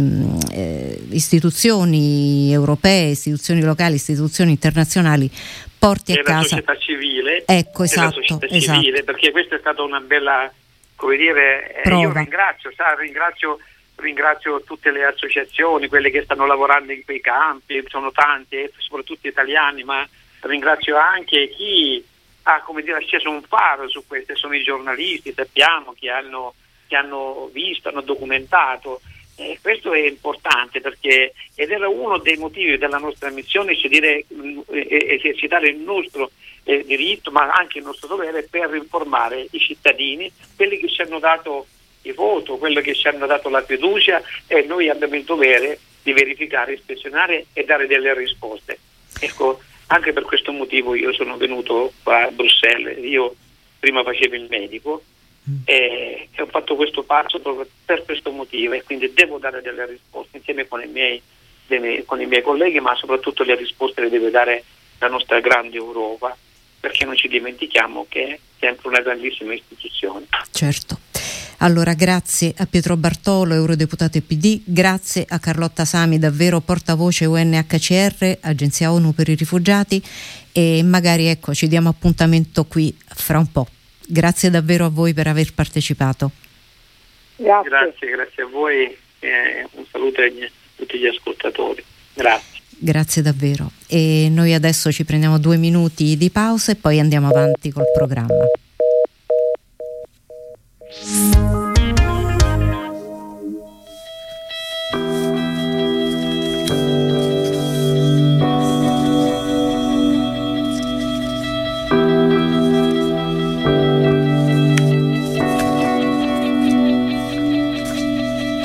eh, istituzioni europee, istituzioni locali, istituzioni internazionali porti e a casa la società civile, ecco, esatto, la società esatto. civile, perché questa è stata una bella, come dire, eh, io ringrazio, sa, ringrazio ringrazio tutte le associazioni, quelle che stanno lavorando in quei campi, sono tante, soprattutto italiani, ma ringrazio anche chi ha, come dire, acceso un faro su queste, sono i giornalisti, sappiamo, che hanno, che hanno visto, hanno documentato, e questo è importante, perché ed era uno dei motivi della nostra missione, cioè dire, esercitare il nostro eh, diritto, ma anche il nostro dovere, per informare i cittadini, quelli che ci hanno dato il voto, quello che ci hanno dato la fiducia, e noi abbiamo il dovere di verificare, ispezionare e dare delle risposte. Ecco, anche per questo motivo io sono venuto qua a Bruxelles. Io prima facevo il medico e, e ho fatto questo passo proprio per questo motivo, e quindi devo dare delle risposte insieme con i miei, dei, con i miei colleghi, ma soprattutto le risposte le deve dare la nostra grande Europa, perché non ci dimentichiamo che è sempre una grandissima istituzione. Certo. Allora grazie a Pietro Bartolo, eurodeputato P D, grazie a Carlotta Sami, davvero portavoce U N H C R, Agenzia ONU per i rifugiati, e magari ecco ci diamo appuntamento qui fra un po'. Grazie davvero a voi per aver partecipato. Grazie, grazie, grazie a voi e un saluto a tutti gli ascoltatori. Grazie. Grazie davvero. E noi adesso ci prendiamo due minuti di pausa e poi andiamo avanti col programma.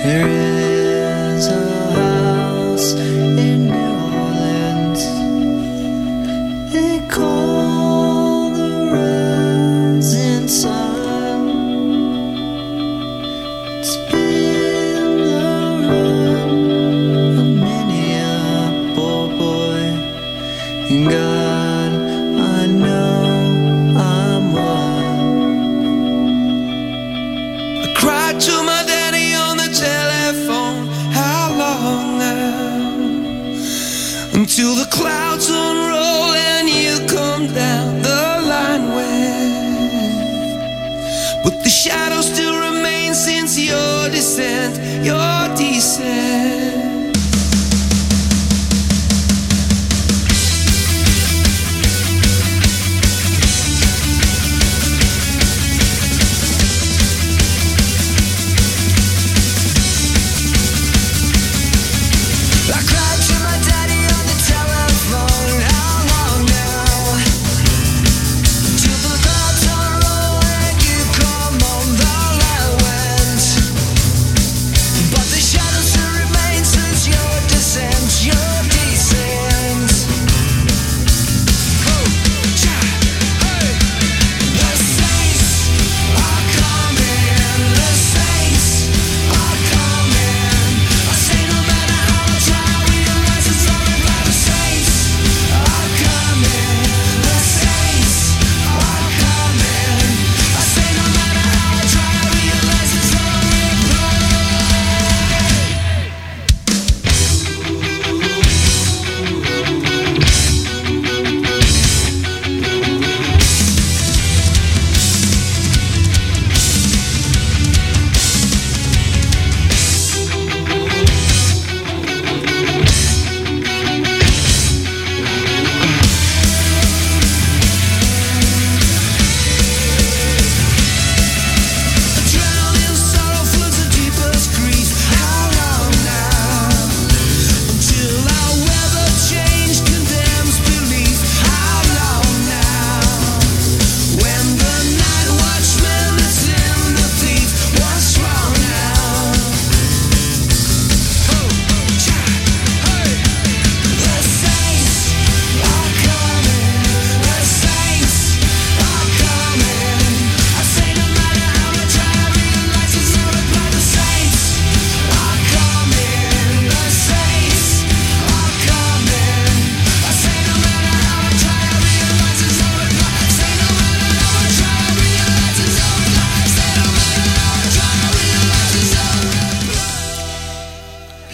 There is a till the clouds unroll and you come down the line where, but the shadow still remains since your descent, your descent.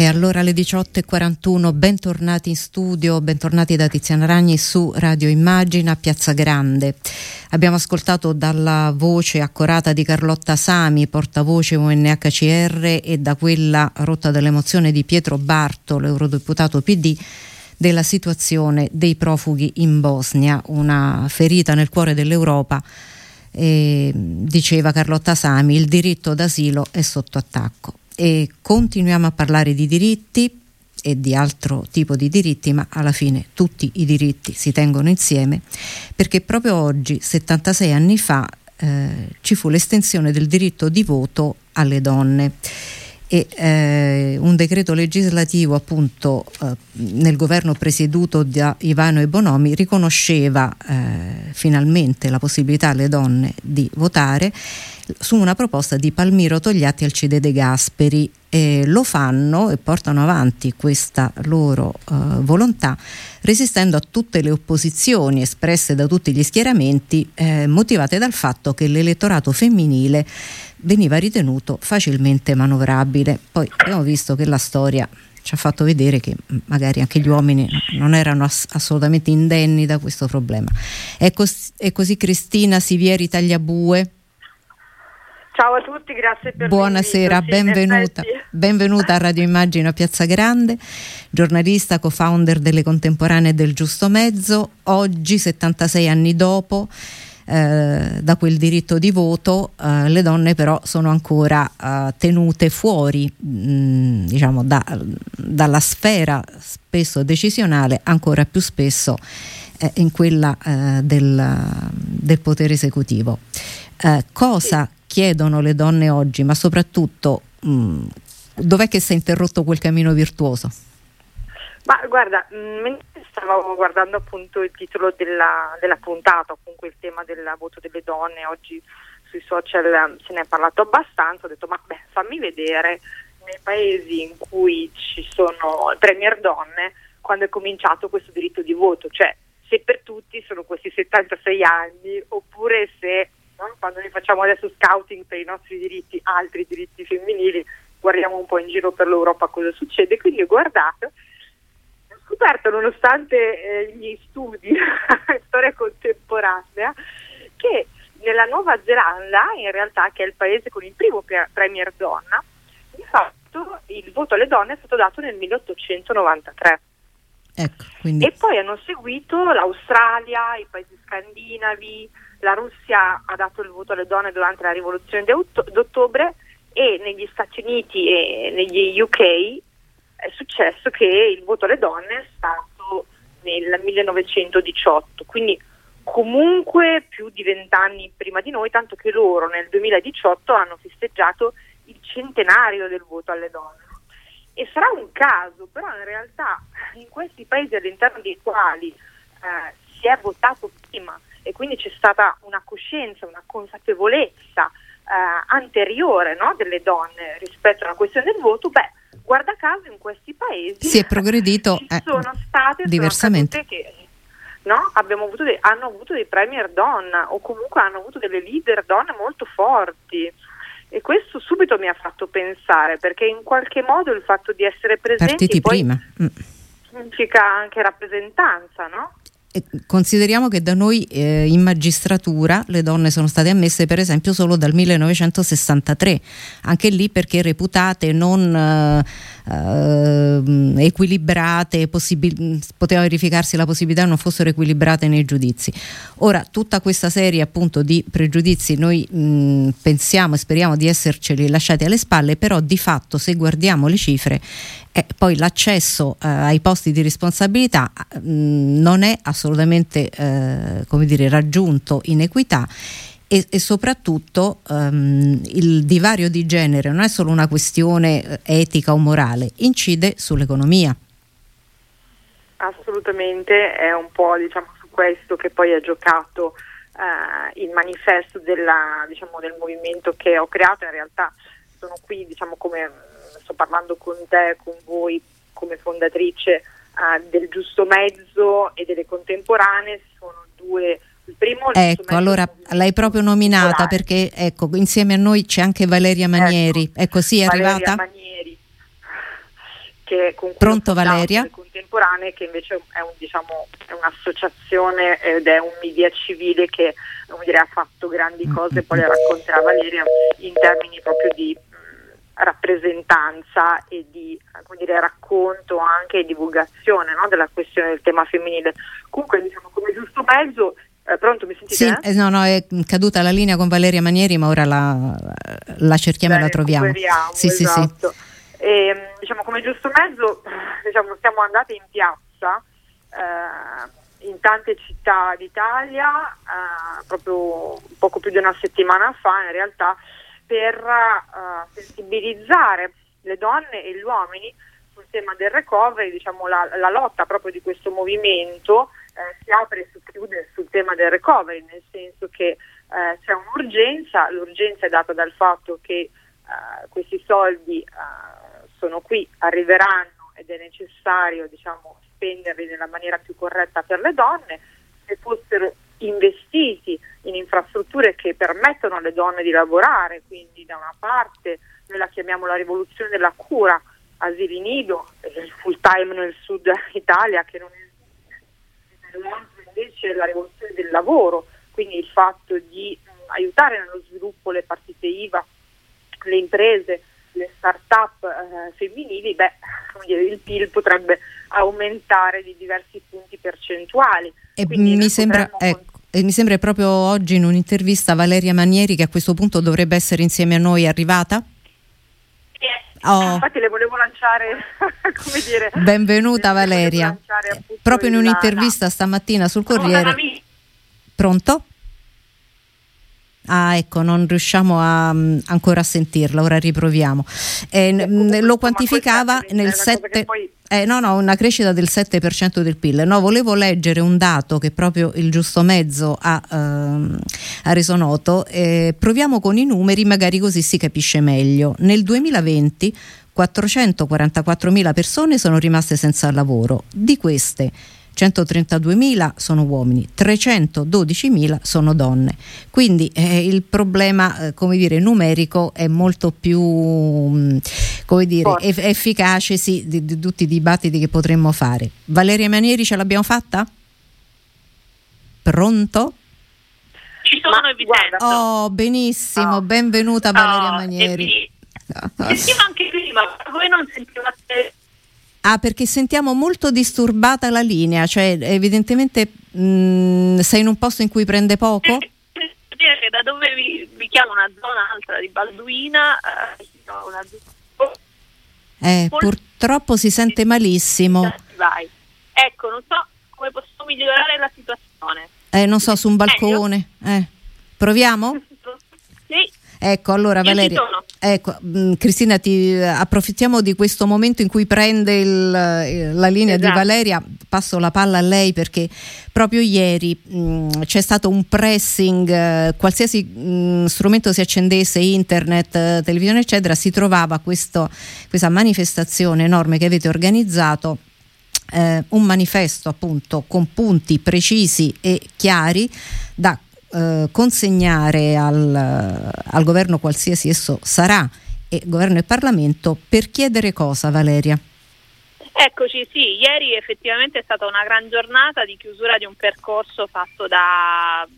Allora alle diciotto e quarantuno, bentornati in studio, bentornati da Tiziana Ragni su Radio Immagina, Piazza Grande. Abbiamo ascoltato dalla voce accorata di Carlotta Sami, portavoce U N H C R, e da quella rotta dall'emozione di Pietro Bartolo, eurodeputato P D, della situazione dei profughi in Bosnia, una ferita nel cuore dell'Europa. E, diceva Carlotta Sami, il diritto d'asilo è sotto attacco. E continuiamo a parlare di diritti e di altro tipo di diritti, ma alla fine tutti i diritti si tengono insieme, perché proprio oggi, settantasei anni fa, eh, ci fu l'estensione del diritto di voto alle donne e eh, un decreto legislativo appunto eh, nel governo presieduto da Ivano e Bonomi riconosceva eh, finalmente la possibilità alle donne di votare. su una proposta di Palmiro Togliatti e Alcide De Gasperi. E lo fanno e portano avanti questa loro eh, volontà resistendo a tutte le opposizioni espresse da tutti gli schieramenti, eh, motivate dal fatto che l'elettorato femminile veniva ritenuto facilmente manovrabile. Poi abbiamo visto che la storia ci ha fatto vedere che magari anche gli uomini non erano ass- assolutamente indenni da questo problema. È, cos- è così Cristina Sivieri Tagliabue. Ciao a tutti, grazie per Buonasera, sì, benvenuta. Benvenuta a Radio Immagino a Piazza Grande, giornalista, co-founder delle Contemporanee e del Giusto Mezzo. Oggi, settantasei anni dopo eh, da quel diritto di voto, eh, le donne però sono ancora eh, tenute fuori mh, diciamo da, dalla sfera spesso decisionale, ancora più spesso eh, in quella eh, del, del potere esecutivo. Eh, cosa chiedono le donne oggi, ma soprattutto mh, dov'è che si è interrotto quel cammino virtuoso? Ma guarda, mh, stavo guardando appunto il titolo della, della puntata, comunque il tema del voto delle donne, oggi sui social se ne è parlato abbastanza, ho detto ma beh, fammi vedere nei paesi in cui ci sono premier donne quando è cominciato questo diritto di voto, cioè se per tutti sono questi settantasei anni oppure se quando noi facciamo adesso scouting per i nostri diritti, altri diritti femminili, guardiamo un po' in giro per l'Europa cosa succede. Quindi ho guardato, ho scoperto, nonostante eh, gli studi di storia contemporanea, che nella Nuova Zelanda, in realtà che è il paese con il primo premier donna, di fatto il voto alle donne è stato dato nel milleottocentonovantatré. Ecco, quindi... E poi hanno seguito l'Australia, i paesi scandinavi, la Russia ha dato il voto alle donne durante la rivoluzione d'ottobre e negli Stati Uniti e negli U K è successo che il voto alle donne è stato nel millenovecentodiciotto, quindi comunque più di vent'anni prima di noi, tanto che loro nel duemiladiciotto hanno festeggiato il centenario del voto alle donne. E sarà un caso, però in realtà in questi paesi all'interno dei quali eh, si è votato prima e quindi c'è stata una coscienza, una consapevolezza eh, anteriore, no, delle donne rispetto alla questione del voto, beh, guarda caso in questi paesi si è progredito ci sono eh, state diversamente sono che no, abbiamo avuto dei, hanno avuto dei premier donna o comunque hanno avuto delle leader donne molto forti. E questo subito mi ha fatto pensare, perché in qualche modo il fatto di essere presenti partiti poi prima significa anche rappresentanza, no? Consideriamo che da noi eh, in magistratura le donne sono state ammesse per esempio solo dal millenovecentosessantatré, anche lì perché reputate non eh, equilibrate, possib- poteva verificarsi la possibilità che non fossero equilibrate nei giudizi. Ora tutta questa serie appunto di pregiudizi noi mh, pensiamo e speriamo di esserceli lasciati alle spalle, però di fatto se guardiamo le cifre eh, poi l'accesso eh, ai posti di responsabilità mh, non è assolutamente assolutamente eh, come dire raggiunto in equità e, e soprattutto ehm, il divario di genere non è solo una questione etica o morale, incide sull'economia. Assolutamente, è un po' diciamo su questo che poi è giocato eh, il manifesto della diciamo del movimento che ho creato. In realtà sono qui diciamo come sto parlando con te, con voi come fondatrice Uh, del Giusto Mezzo e delle Contemporanee, sono due. Il primo, il ecco, allora l'hai proprio nominata perché ecco insieme a noi c'è anche Valeria Manieri, ecco, ecco sì è Valeria arrivata Manieri, che con pronto Valeria Contemporanee, che invece è un diciamo è un'associazione ed è un media civile che come dire ha fatto grandi cose, mm-hmm. Poi le racconterà Valeria in termini proprio di rappresentanza e di come dire, racconto anche e divulgazione, no, della questione del tema femminile. Comunque diciamo come Giusto Mezzo eh, pronto mi sentite? Sì, eh? no no è caduta la linea con Valeria Manieri ma ora la, la cerchiamo Beh, e la troviamo. Sì, esatto. sì, sì. E, diciamo come Giusto Mezzo diciamo siamo andate in piazza eh, in tante città d'Italia eh, proprio poco più di una settimana fa in realtà per uh, sensibilizzare le donne e gli uomini sul tema del recovery, diciamo la, la lotta proprio di questo movimento eh, si apre e si chiude sul tema del recovery, nel senso che eh, c'è un'urgenza, l'urgenza è data dal fatto che eh, questi soldi eh, sono qui, arriveranno ed è necessario, diciamo, spenderli nella maniera più corretta per le donne, se fossero investiti in infrastrutture che permettono alle donne di lavorare, quindi da una parte noi la chiamiamo la rivoluzione della cura, asili nido, il full time nel sud Italia che non esiste, nell'altro invece la rivoluzione del lavoro, quindi il fatto di aiutare nello sviluppo le partite I V A, le imprese, le start-up eh, femminili, beh, il P I L potrebbe aumentare di diversi punti percentuali. E mi sembra, ecco, e mi sembra proprio oggi in un'intervista Valeria Manieri, che a questo punto dovrebbe essere insieme a noi, arrivata? Oh. Infatti le volevo lanciare, come dire, benvenuta Valeria, proprio in un'intervista la... stamattina sul Corriere. Pronto? Ah, ecco, non riusciamo a, um, ancora a sentirla, ora riproviamo. Eh, eh, comunque, lo quantificava nel sette poi... eh, no no una crescita del sette per cento del P I L. No, volevo leggere un dato che proprio il Giusto Mezzo ha, ehm, ha reso noto. Eh, proviamo con i numeri, magari così si capisce meglio. Nel duemilaventi quattrocentoquarantaquattromila persone sono rimaste senza lavoro, di queste centotrentaduemila sono uomini, trecentododicimila sono donne. Quindi eh, il problema, eh, come dire, numerico è molto più mh, come dire, eff- efficace sì, di, di tutti i dibattiti che potremmo fare. Valeria Manieri, ce l'abbiamo fatta? Pronto? Ci sono. Ma, e vi sento. Oh, benissimo, oh. Benvenuta Valeria oh, Manieri. Sentivo anche prima, voi non sentivate... Ah, perché sentiamo molto disturbata la linea, cioè evidentemente mh, sei in un posto in cui prende poco? Da dove vi, vi chiamo una zona altra di Balduina, eh, una zona... eh, Pol- purtroppo si sente malissimo. Vai. Ecco, non so come posso migliorare la situazione. Eh, non so, su un balcone. Eh. Proviamo? Sì. Ecco, allora Valeria, ecco, mh, Cristina, ti approfittiamo di questo momento in cui prende il, la linea, esatto, di Valeria, passo la palla a lei, perché proprio ieri mh, c'è stato un pressing, eh, qualsiasi mh, strumento si accendesse, internet, eh, televisione eccetera, si trovava questo, questa manifestazione enorme che avete organizzato. Eh, un manifesto appunto con punti precisi e chiari da consegnare al, al governo, qualsiasi esso sarà, e governo e Parlamento, per chiedere cosa, Valeria? Eccoci, sì, ieri effettivamente è stata una gran giornata di chiusura di un percorso fatto da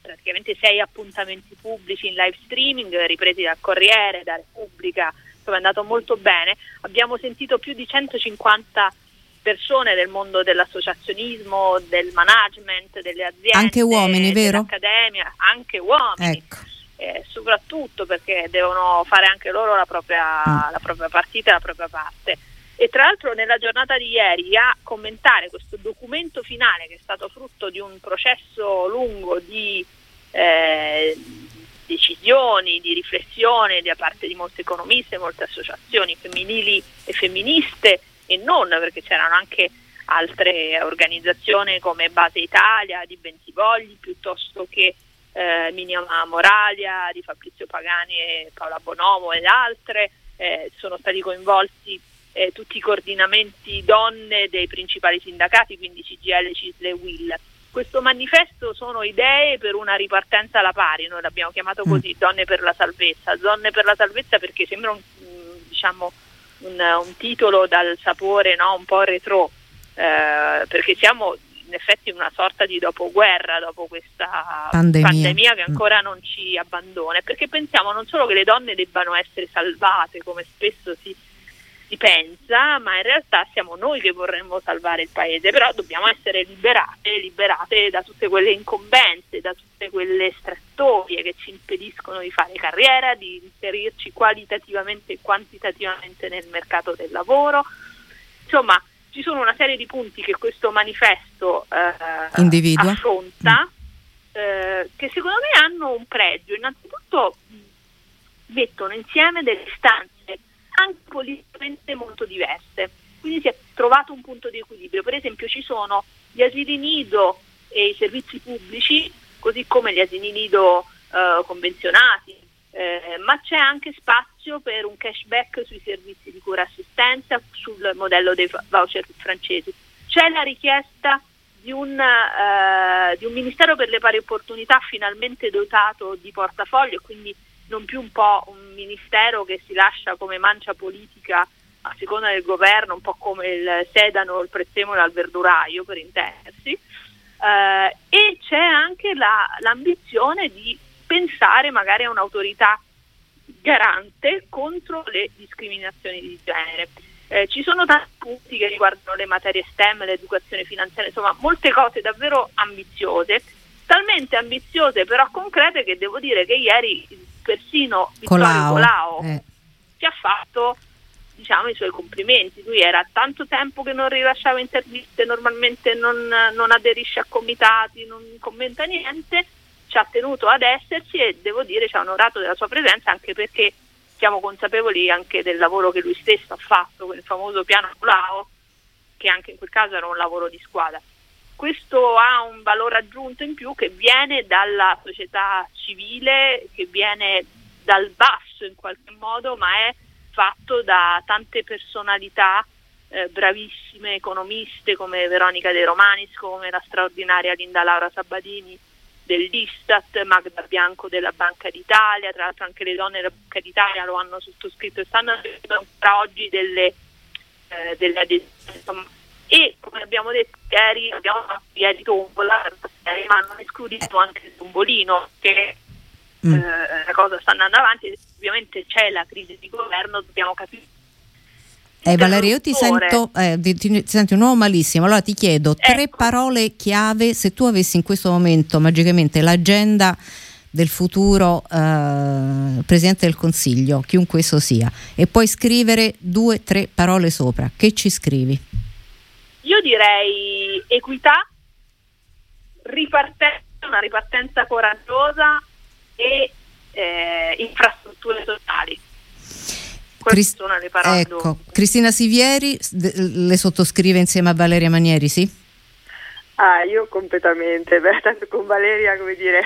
praticamente sei appuntamenti pubblici in live streaming, ripresi dal Corriere, da Repubblica, insomma è andato molto bene. Abbiamo sentito più di centocinquanta persone del mondo dell'associazionismo, del management, delle aziende, anche uomini, vero? Dell'accademia, anche uomini, ecco. eh, soprattutto perché devono fare anche loro la propria, mm. la propria partita, la propria parte. E tra l'altro nella giornata di ieri a commentare questo documento finale, che è stato frutto di un processo lungo di eh, decisioni, di riflessione da parte di molte economiste, molte associazioni femminili e femministe, e non, perché c'erano anche altre organizzazioni come Base Italia di Bentivogli, piuttosto che eh, Minima Moralia di Fabrizio Pagani e Paola Bonomo ed altre. Eh, sono stati coinvolti eh, tutti i coordinamenti donne dei principali sindacati, quindi C G I L, C I S L e U I L. Questo manifesto sono idee per una ripartenza alla pari, noi l'abbiamo chiamato così, donne per la salvezza. Donne per la salvezza perché sembra un, diciamo, Un, un titolo dal sapore, no, un po' retro, eh, perché siamo in effetti in una sorta di dopoguerra, dopo questa pandemia, pandemia che ancora non ci abbandona, perché pensiamo non solo che le donne debbano essere salvate, come spesso si, si pensa, ma in realtà siamo noi che vorremmo salvare il paese, però dobbiamo essere liberate, liberate da tutte quelle incombenze, da tutte quelle strettoie che ci impediscono di fare carriera, di inserirci qualitativamente e quantitativamente nel mercato del lavoro. Insomma, ci sono una serie di punti che questo manifesto eh, individua, affronta, eh, che secondo me hanno un pregio. Innanzitutto mettono insieme delle istanze anche politicamente molto diverse, quindi si è trovato un punto di equilibrio. Per esempio ci sono gli asili nido e i servizi pubblici così come gli asini nido eh, convenzionati, eh, ma c'è anche spazio per un cashback sui servizi di cura e assistenza sul modello dei voucher francesi. C'è la richiesta di un, eh, di un Ministero per le pari opportunità finalmente dotato di portafoglio, quindi non più un po' un ministero che si lascia come mancia politica a seconda del governo, un po' come il sedano, il prezzemolo al verduraio, per intendersi. Eh, e c'è anche la, l'ambizione di pensare magari a un'autorità garante contro le discriminazioni di genere. Eh, ci sono tanti punti che riguardano le materie STEM, l'educazione finanziaria, insomma molte cose davvero ambiziose, talmente ambiziose però concrete che devo dire che ieri persino Vittorio Colao eh. ci ha fatto, diciamo, i suoi complimenti. Lui era tanto tempo che non rilasciava interviste, normalmente non, non aderisce a comitati, non commenta niente, ci ha tenuto ad esserci e devo dire ci ha onorato della sua presenza, anche perché siamo consapevoli anche del lavoro che lui stesso ha fatto, quel famoso piano Colao, che anche in quel caso era un lavoro di squadra. Questo ha un valore aggiunto in più che viene dalla società civile, che viene dal basso in qualche modo, ma è fatto da tante personalità eh, bravissime, economiste come Veronica De Romanis, come la straordinaria Linda Laura Sabadini dell'Istat, Magda Bianco della Banca d'Italia. Tra l'altro anche le donne della Banca d'Italia lo hanno sottoscritto e stanno ancora oggi delle eh, delle adesioni, insomma. E come abbiamo detto ieri, abbiamo fatto ieri tombola, ma hanno escludito anche il tombolino, che mm. eh, la cosa sta andando avanti. Ovviamente c'è la crisi di governo, dobbiamo capire. Eh, Valeria, io ti sento, eh, ti, ti sento un uomo malissimo, allora ti chiedo tre ecco. parole chiave. Se tu avessi in questo momento magicamente l'agenda del futuro eh, Presidente del Consiglio, chiunque esso sia, e puoi scrivere due, tre parole sopra, che ci scrivi? Io direi equità, ripartenza, una ripartenza coraggiosa e eh, infrastrutture sociali. Crist- sono le parole. Ecco, Cristina Sivieri le sottoscrive insieme a Valeria Manieri, sì? Ah, io completamente, beh, tanto con Valeria, come dire,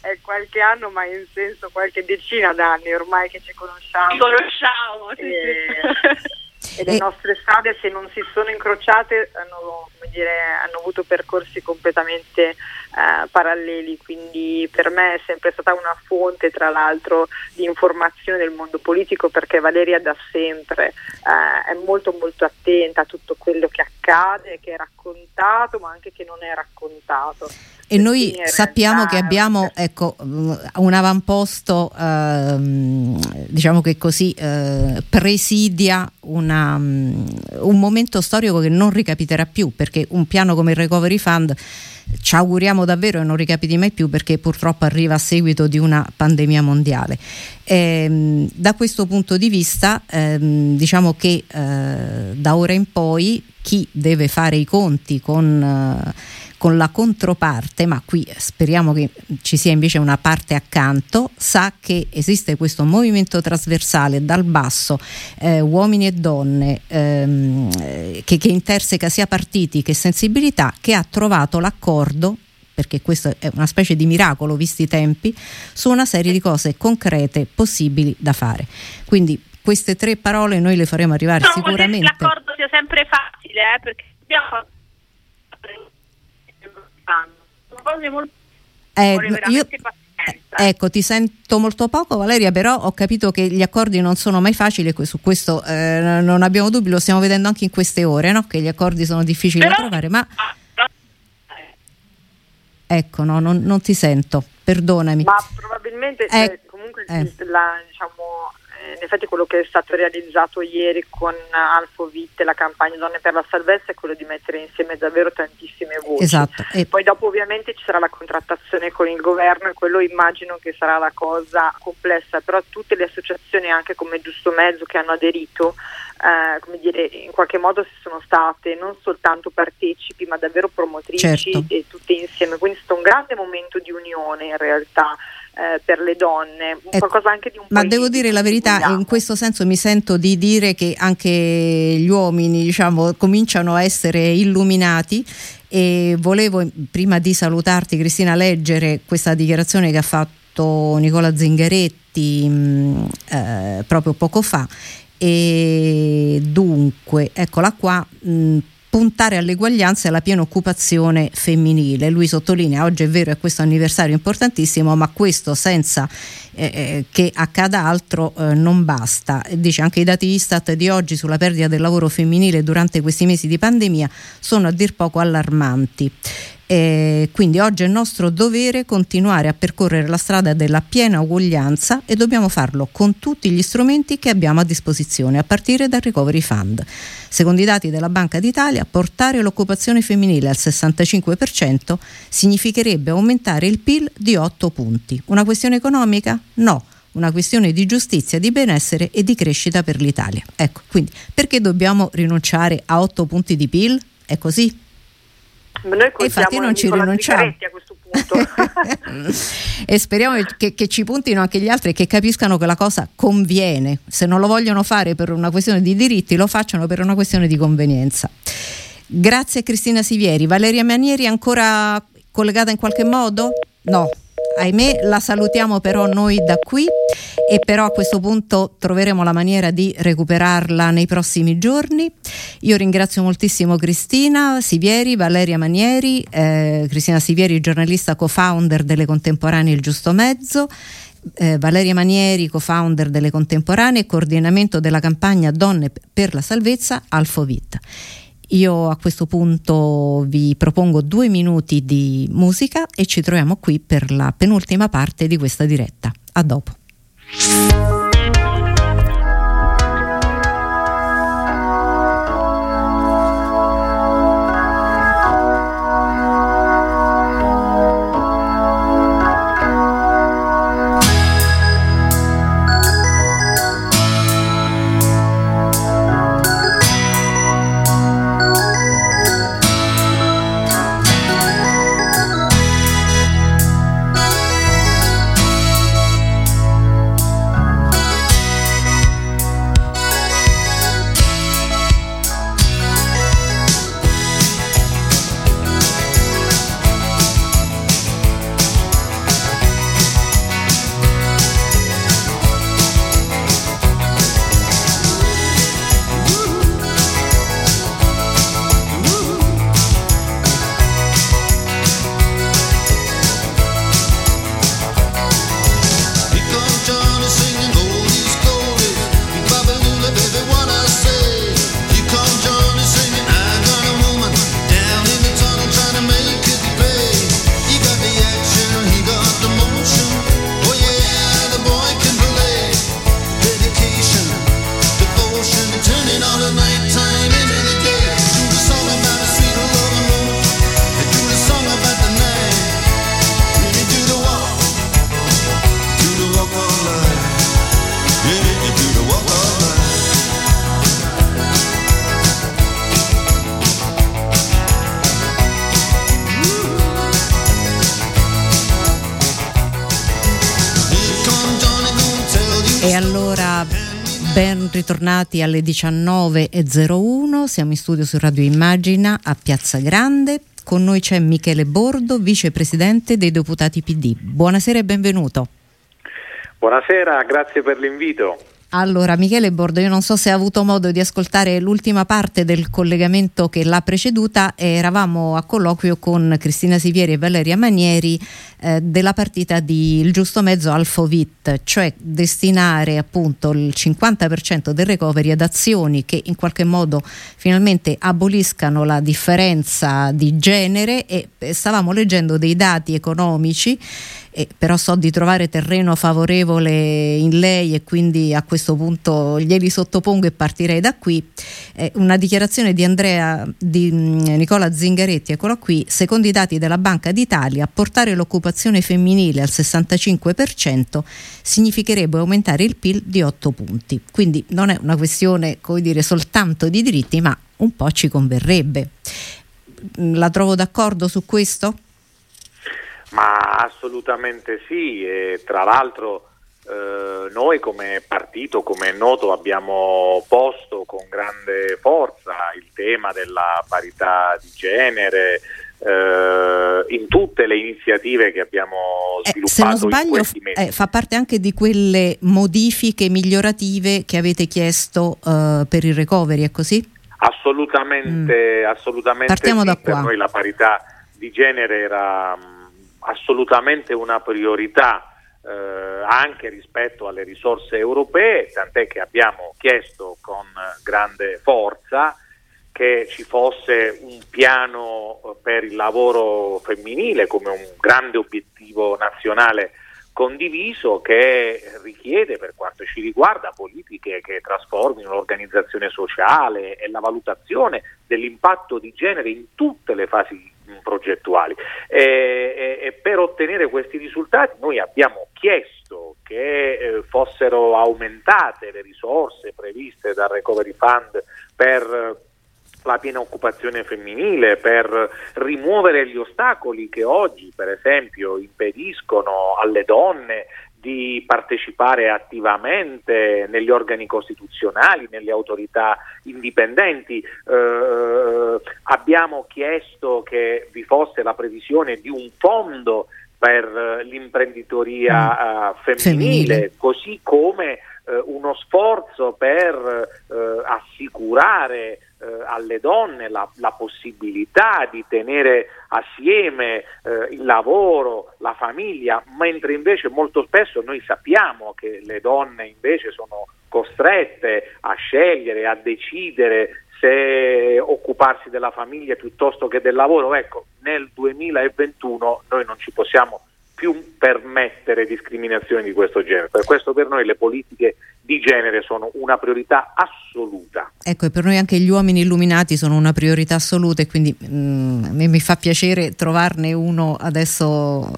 è qualche anno, ma in senso qualche decina d'anni ormai che ci conosciamo. Ci conosciamo, sì, e, sì. E le nostre strade, se non si sono incrociate, hanno, come dire, hanno avuto percorsi completamente Uh, paralleli, quindi per me è sempre stata una fonte, tra l'altro, di informazione del mondo politico, perché Valeria da sempre uh, è molto molto attenta a tutto quello che accade, che è raccontato ma anche che non è raccontato. E noi realtà, sappiamo che abbiamo ecco un avamposto ehm, diciamo che così eh, presidia una, um, un momento storico che non ricapiterà più, perché un piano come il Recovery Fund ci auguriamo davvero che non ricapiti mai più, perché purtroppo arriva a seguito di una pandemia mondiale. Ehm, da questo punto di vista ehm, diciamo che eh, da ora in poi chi deve fare i conti con eh, con la controparte, ma qui speriamo che ci sia invece una parte accanto, sa che esiste questo movimento trasversale dal basso, eh, uomini e donne, ehm, che, che interseca sia partiti che sensibilità, che ha trovato l'accordo, perché questo è una specie di miracolo visti i tempi, su una serie di cose concrete possibili da fare. Quindi queste tre parole noi le faremo arrivare no, sicuramente. Non che l'accordo sia sempre facile, eh, perché abbiamo Molto eh, io, ecco, ti sento molto poco, Valeria, però ho capito che gli accordi non sono mai facili, su questo eh, non abbiamo dubbi, lo stiamo vedendo anche in queste ore, no? Che gli accordi sono difficili però da trovare, ma ecco, no, non, non ti sento, perdonami. Ma probabilmente eh, eh, comunque eh. la diciamo in effetti quello che è stato realizzato ieri con Alfovit e la campagna Donne per la Salvezza è quello di mettere insieme davvero tantissime voci. Esatto. E poi dopo ovviamente ci sarà la contrattazione con il governo, e quello immagino che sarà la cosa complessa, però tutte le associazioni, anche come Giusto Mezzo, che hanno aderito, eh, come dire, in qualche modo si sono state non soltanto partecipi ma davvero promotrici, certo, e tutte insieme, quindi è stato un grande momento di unione in realtà, eh, per le donne, eh, qualcosa anche di un ma po'. Ma devo dire la verità, guidato. In questo senso mi sento di dire che anche gli uomini, diciamo, cominciano a essere illuminati. E volevo, prima di salutarti Cristina, leggere questa dichiarazione che ha fatto Nicola Zingaretti mh, eh, proprio poco fa. E dunque, eccola qua, mh, puntare all'eguaglianza e alla piena occupazione femminile. Lui sottolinea, oggi è vero è questo anniversario importantissimo, ma questo senza eh, che accada altro eh, non basta. Dice anche i dati Istat di oggi sulla perdita del lavoro femminile durante questi mesi di pandemia sono a dir poco allarmanti. Eh, quindi oggi è nostro dovere continuare a percorrere la strada della piena uguaglianza e dobbiamo farlo con tutti gli strumenti che abbiamo a disposizione, a partire dal Recovery Fund. Secondo i dati della Banca d'Italia, portare l'occupazione femminile al sessantacinque per cento significherebbe aumentare il P I L di otto punti. Una questione economica? No, una questione di giustizia, di benessere e di crescita per l'Italia. Ecco, quindi perché dobbiamo rinunciare a otto punti di P I L? È così? Noi infatti non ci rinunciamo a questo punto. E speriamo che, che ci puntino anche gli altri e che capiscano che la cosa conviene. Se non lo vogliono fare per una questione di diritti, lo facciano per una questione di convenienza. Grazie Cristina Sivieri. Valeria Manieri ancora collegata in qualche modo? No, ahimè, la salutiamo però noi da qui, e però a questo punto troveremo la maniera di recuperarla nei prossimi giorni. Io ringrazio moltissimo Cristina Sivieri, Valeria Manieri, eh, Cristina Sivieri giornalista co-founder delle Contemporanee Il Giusto Mezzo, eh, Valeria Manieri co-founder delle Contemporanee e coordinamento della campagna Donne per la Salvezza Alfovit. Io a questo punto vi propongo due minuti di musica e ci troviamo qui per la penultima parte di questa diretta. A dopo. Tornati alle diciannove e zero uno, siamo in studio su Radio Immagina a Piazza Grande. Con noi c'è Michele Bordo, vicepresidente dei deputati P D. Buonasera e benvenuto. Buonasera, grazie per l'invito. Allora Michele Bordo, io non so se ha avuto modo di ascoltare l'ultima parte del collegamento che l'ha preceduta, eravamo a colloquio con Cristina Sivieri e Valeria Manieri eh, della partita di Il Giusto Mezzo Alfovit, cioè destinare appunto il cinquanta per cento del recovery ad azioni che in qualche modo finalmente aboliscano la differenza di genere, e stavamo leggendo dei dati economici. Eh, però so di trovare terreno favorevole in lei e quindi a questo punto glieli sottopongo e partirei da qui. Eh, una dichiarazione di Andrea di Nicola Zingaretti, eccola qui. Secondo i dati della Banca d'Italia, portare l'occupazione femminile al sessantacinque per cento significherebbe aumentare il P I L di otto punti. Quindi non è una questione, come dire, soltanto di diritti, ma un po' ci converrebbe. La trovo d'accordo su questo? Ma assolutamente sì, e tra l'altro eh, noi come partito, come è noto, abbiamo posto con grande forza il tema della parità di genere eh, in tutte le iniziative che abbiamo sviluppato. Eh, se non sbaglio, in questi mesi. F- eh, fa parte anche di quelle modifiche migliorative che avete chiesto eh, per il recovery, è così? Assolutamente, mm. assolutamente. Partiamo sì, da qua. Per noi la parità di genere era assolutamente una priorità eh, anche rispetto alle risorse europee, tant'è che abbiamo chiesto con grande forza che ci fosse un piano per il lavoro femminile come un grande obiettivo nazionale condiviso, che richiede, per quanto ci riguarda, politiche che trasformino l'organizzazione sociale e la valutazione dell'impatto di genere in tutte le fasi progettuali. E, e, e per ottenere questi risultati noi abbiamo chiesto che eh, fossero aumentate le risorse previste dal Recovery Fund per eh, la piena occupazione femminile, per rimuovere gli ostacoli che oggi, per esempio, impediscono alle donne di partecipare attivamente negli organi costituzionali, nelle autorità indipendenti. Eh, abbiamo chiesto che vi fosse la previsione di un fondo per l'imprenditoria eh, femminile, femminile, così come eh, uno sforzo per eh, assicurare alle donne la, la possibilità di tenere assieme eh, il lavoro, la famiglia, mentre invece molto spesso noi sappiamo che le donne invece sono costrette a scegliere, a decidere se occuparsi della famiglia piuttosto che del lavoro. Ecco, nel duemilaventuno noi non ci possiamo più permettere discriminazioni di questo genere. Per questo per noi le politiche di genere sono una priorità assoluta. Ecco, e per noi anche gli uomini illuminati sono una priorità assoluta, e quindi mh, mi fa piacere trovarne uno adesso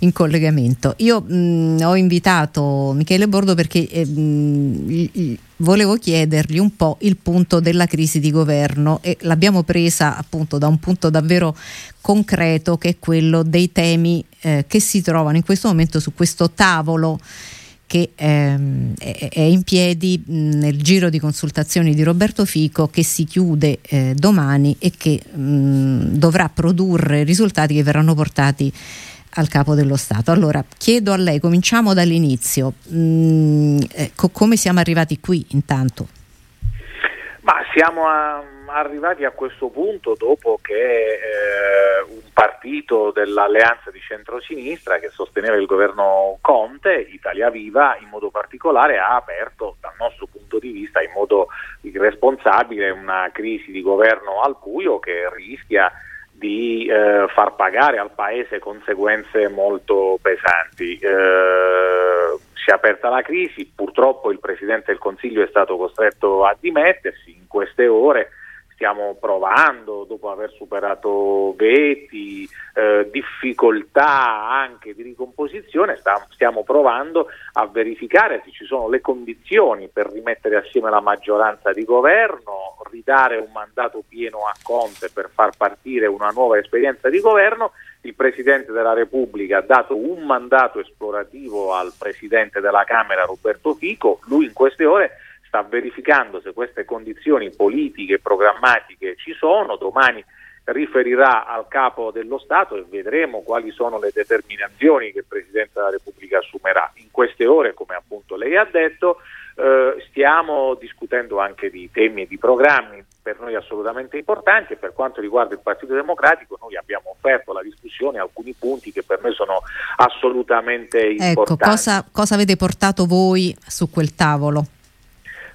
in collegamento. Io mh, ho invitato Michele Bordo perché eh, mh, volevo chiedergli un po' il punto della crisi di governo, e l'abbiamo presa appunto da un punto davvero concreto, che è quello dei temi eh, che si trovano in questo momento su questo tavolo che ehm, è, è in piedi mh, nel giro di consultazioni di Roberto Fico, che si chiude eh, domani e che mh, dovrà produrre risultati che verranno portati al Capo dello Stato. Allora, chiedo a lei, cominciamo dall'inizio, mh, eh, co- come siamo arrivati qui intanto? Ma siamo a, arrivati a questo punto dopo che eh, un partito dell'alleanza di centrosinistra che sosteneva il governo Conte, Italia Viva in modo particolare, ha aperto dal nostro punto di vista in modo irresponsabile una crisi di governo al buio che rischia di eh, far pagare al Paese conseguenze molto pesanti. Eh, si è aperta la crisi, purtroppo il Presidente del Consiglio è stato costretto a dimettersi in queste ore. Stiamo provando, dopo aver superato veti, eh, difficoltà anche di ricomposizione, sta, stiamo provando a verificare se ci sono le condizioni per rimettere assieme la maggioranza di governo, ridare un mandato pieno a Conte per far partire una nuova esperienza di governo. Il Presidente della Repubblica ha dato un mandato esplorativo al Presidente della Camera Roberto Fico, lui in queste ore sta verificando se queste condizioni politiche e programmatiche ci sono, domani riferirà al Capo dello Stato e vedremo quali sono le determinazioni che il Presidente della Repubblica assumerà. In queste ore, come appunto lei ha detto, eh, stiamo discutendo anche di temi e di programmi per noi assolutamente importanti, e per quanto riguarda il Partito Democratico noi abbiamo offerto alla discussione alcuni punti che per noi sono assolutamente importanti. Ecco, cosa, cosa avete portato voi su quel tavolo?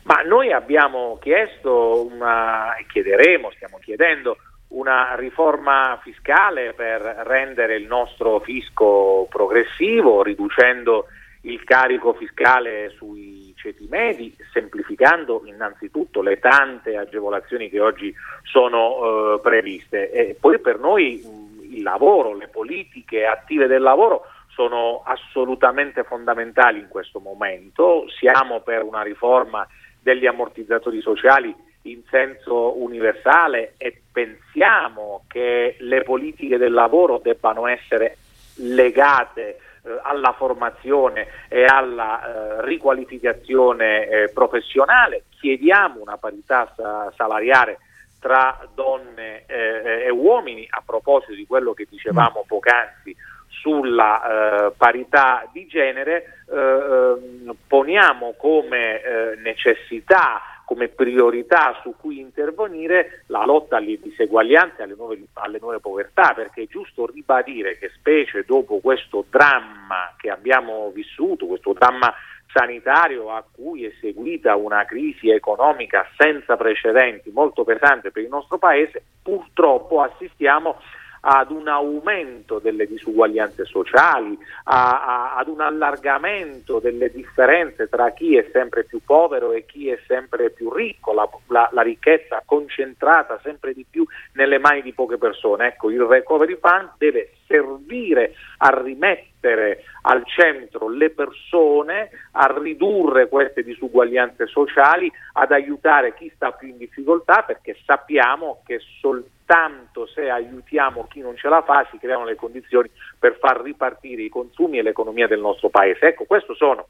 Ma noi abbiamo chiesto una, chiederemo, stiamo chiedendo una riforma fiscale per rendere il nostro fisco progressivo, riducendo il carico fiscale sui ceti medi, semplificando innanzitutto le tante agevolazioni che oggi sono eh, previste. E poi per noi mh, il lavoro, le politiche attive del lavoro sono assolutamente fondamentali in questo momento. Siamo per una riforma degli ammortizzatori sociali in senso universale e pensiamo che le politiche del lavoro debbano essere legate eh, alla formazione e alla eh, riqualificazione eh, professionale. Chiediamo una parità sa- salariale tra donne eh, e uomini, a proposito di quello che dicevamo poc'anzi sulla eh, parità di genere. eh, poniamo come eh, necessità, come priorità su cui intervenire la lotta alle diseguaglianze, alle nuove, alle nuove povertà, perché è giusto ribadire che, specie dopo questo dramma che abbiamo vissuto, questo dramma sanitario a cui è seguita una crisi economica senza precedenti, molto pesante per il nostro paese, purtroppo assistiamo ad un aumento delle disuguaglianze sociali, a, a, ad un allargamento delle differenze tra chi è sempre più povero e chi è sempre più ricco, la, la, la ricchezza concentrata sempre di più nelle mani di poche persone. Ecco, il recovery fund deve servire a rimettere al centro le persone, a ridurre queste disuguaglianze sociali, ad aiutare chi sta più in difficoltà, perché sappiamo che soltanto Tanto se aiutiamo chi non ce la fa si creano le condizioni per far ripartire i consumi e l'economia del nostro paese. Ecco, queste sono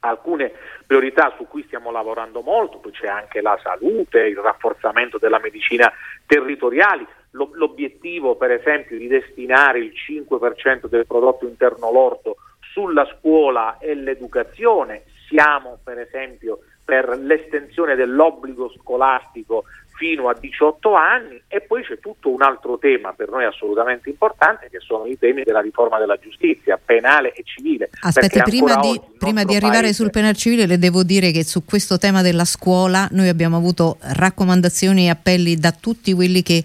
alcune priorità su cui stiamo lavorando molto. Poi c'è anche la salute, il rafforzamento della medicina territoriale, l'obiettivo per esempio di destinare il cinque per cento del prodotto interno lordo sulla scuola e l'educazione. Siamo per esempio per l'estensione dell'obbligo scolastico fino a diciotto anni, e poi c'è tutto un altro tema per noi assolutamente importante, che sono i temi della riforma della giustizia penale e civile. Aspetta, prima di, prima di arrivare paese... sul penale civile, le devo dire che su questo tema della scuola noi abbiamo avuto raccomandazioni e appelli da tutti quelli che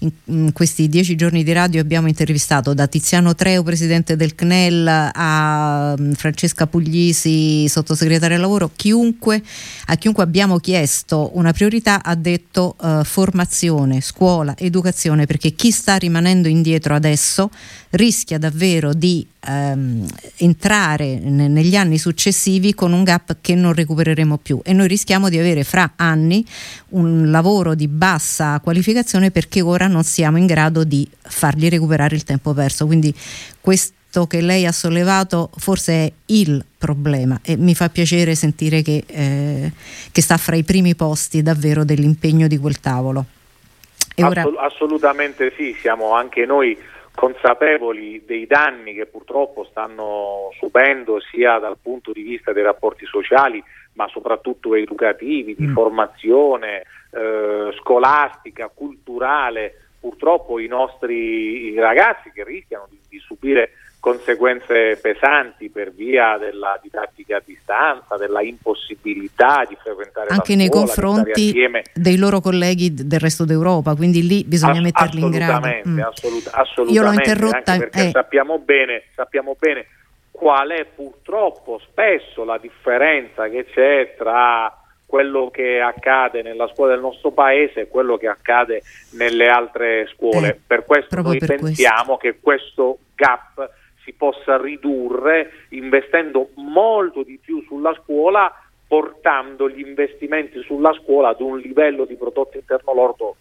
in, in questi dieci giorni di radio abbiamo intervistato, da Tiziano Treu, presidente del C N E L, a Francesca Puglisi, sottosegretaria al lavoro. Chiunque, a chiunque abbiamo chiesto una priorità ha detto Uh, formazione, scuola, educazione, perché chi sta rimanendo indietro adesso rischia davvero di um, entrare ne- negli anni successivi con un gap che non recupereremo più, e noi rischiamo di avere fra anni un lavoro di bassa qualificazione perché ora non siamo in grado di fargli recuperare il tempo perso. Quindi questo che lei ha sollevato forse è il problema, e mi fa piacere sentire che, eh, che sta fra i primi posti davvero dell'impegno di quel tavolo. E Assol- ora... Assolutamente sì, siamo anche noi consapevoli dei danni che purtroppo stanno subendo, sia dal punto di vista dei rapporti sociali ma soprattutto educativi, di mm. formazione eh, scolastica, culturale, purtroppo i nostri ragazzi, che rischiano di, di subire conseguenze pesanti per via della didattica a distanza, della impossibilità di frequentare la scuola, anche nei confronti dei loro colleghi del resto d'Europa, quindi lì bisogna Ass- metterli in grado. Mm. Assolut- assolutamente, io l'ho interrotta, anche perché eh. sappiamo bene, sappiamo bene qual è purtroppo spesso la differenza che c'è tra quello che accade nella scuola del nostro paese e quello che accade nelle altre scuole. Eh, per questo noi per pensiamo questo. che questo gap si possa ridurre investendo molto di più sulla scuola, portando gli investimenti sulla scuola ad un livello di prodotto interno lordo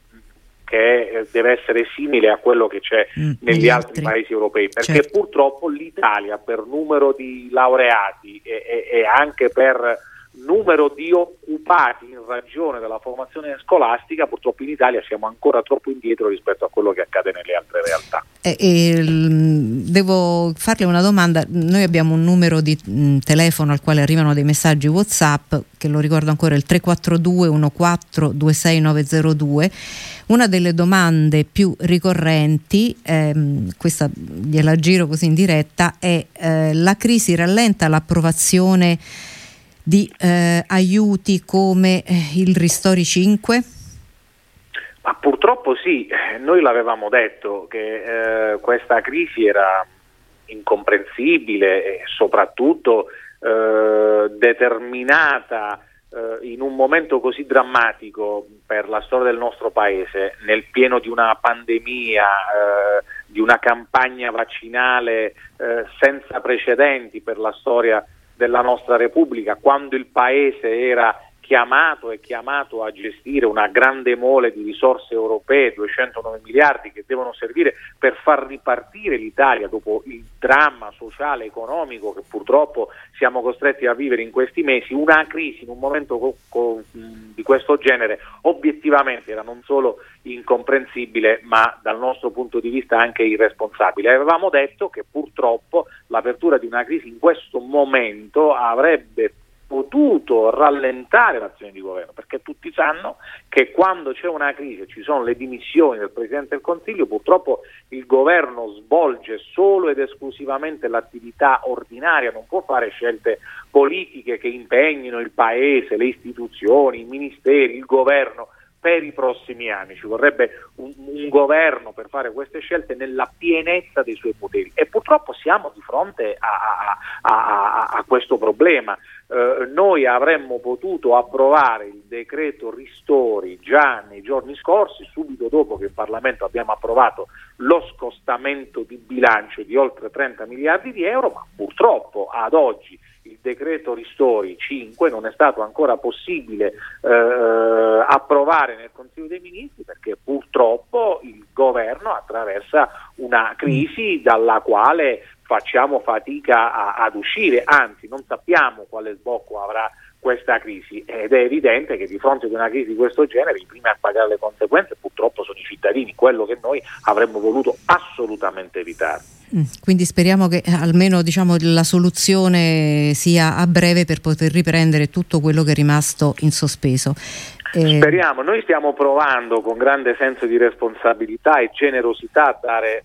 che deve essere simile a quello che c'è mm, negli altri, altri paesi europei, perché certo. purtroppo l'Italia, per numero di laureati e, e, e anche per numero di occupati in ragione della formazione scolastica, purtroppo in Italia siamo ancora troppo indietro rispetto a quello che accade nelle altre realtà. E, e, devo farle una domanda. Noi abbiamo un numero di mh, telefono al quale arrivano dei messaggi WhatsApp, che lo ricordo ancora, il tre quattro due uno quattro due sei nove zero due. Una delle domande più ricorrenti, ehm, questa gliela giro così in diretta, è eh, la crisi rallenta l'approvazione di eh, aiuti come eh, il Ristori cinque? Ma purtroppo sì, noi l'avevamo detto che eh, questa crisi era incomprensibile e soprattutto eh, determinata eh, in un momento così drammatico per la storia del nostro paese, nel pieno di una pandemia, eh, di una campagna vaccinale eh, senza precedenti per la storia della nostra Repubblica, quando il paese era chiamato e chiamato a gestire una grande mole di risorse europee, duecentonove miliardi che devono servire per far ripartire l'Italia dopo il dramma sociale e economico che purtroppo siamo costretti a vivere in questi mesi. Una crisi in un momento co- co- di questo genere obiettivamente era non solo incomprensibile, ma dal nostro punto di vista anche irresponsabile. Avevamo detto che purtroppo l'apertura di una crisi in questo momento avrebbe potuto rallentare l'azione di governo, perché tutti sanno che quando c'è una crisi, ci sono le dimissioni del Presidente del Consiglio, purtroppo il governo svolge solo ed esclusivamente l'attività ordinaria, non può fare scelte politiche che impegnino il Paese, le istituzioni, i ministeri, il governo per i prossimi anni. Ci vorrebbe un, un governo per fare queste scelte nella pienezza dei suoi poteri, e purtroppo siamo di fronte a, a, a, a questo problema. Eh, noi avremmo potuto approvare il decreto ristori già nei giorni scorsi, subito dopo che in Parlamento abbiamo approvato lo scostamento di bilancio di oltre trenta miliardi di euro, ma purtroppo ad oggi il decreto ristori cinque non è stato ancora possibile eh, approvare nel Consiglio dei Ministri, perché purtroppo il governo attraversa una crisi dalla quale facciamo fatica a, ad uscire, anzi non sappiamo quale sbocco avrà questa crisi, ed è evidente che di fronte ad una crisi di questo genere i primi a pagare le conseguenze purtroppo sono i cittadini, quello che noi avremmo voluto assolutamente evitare. Quindi speriamo che almeno, diciamo, la soluzione sia a breve per poter riprendere tutto quello che è rimasto in sospeso. Speriamo, noi stiamo provando con grande senso di responsabilità e generosità a dare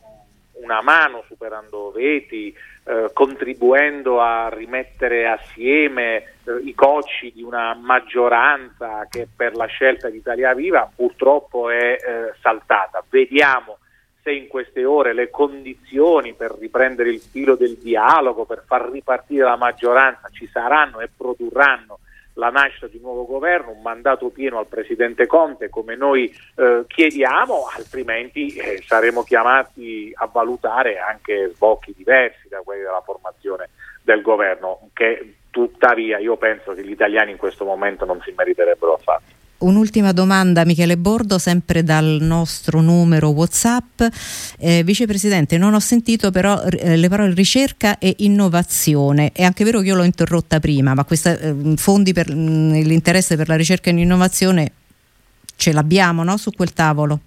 una mano, superando veti, eh, contribuendo a rimettere assieme eh, i cocci di una maggioranza che per la scelta di Italia Viva purtroppo è eh, saltata. Vediamo se in queste ore le condizioni per riprendere il filo del dialogo, per far ripartire la maggioranza, ci saranno e produrranno la nascita di un nuovo governo, un mandato pieno al Presidente Conte come noi eh, chiediamo, altrimenti eh, saremo chiamati a valutare anche sbocchi diversi da quelli della formazione del governo, che tuttavia io penso che gli italiani in questo momento non si meriterebbero affatto. Un'ultima domanda, Michele Bordo, sempre dal nostro numero WhatsApp. Eh, vicepresidente, non ho sentito però eh, le parole ricerca e innovazione. È anche vero che io l'ho interrotta prima, ma questa, eh, fondi per mh, l'interesse per la ricerca e l'innovazione ce l'abbiamo, no? Su quel tavolo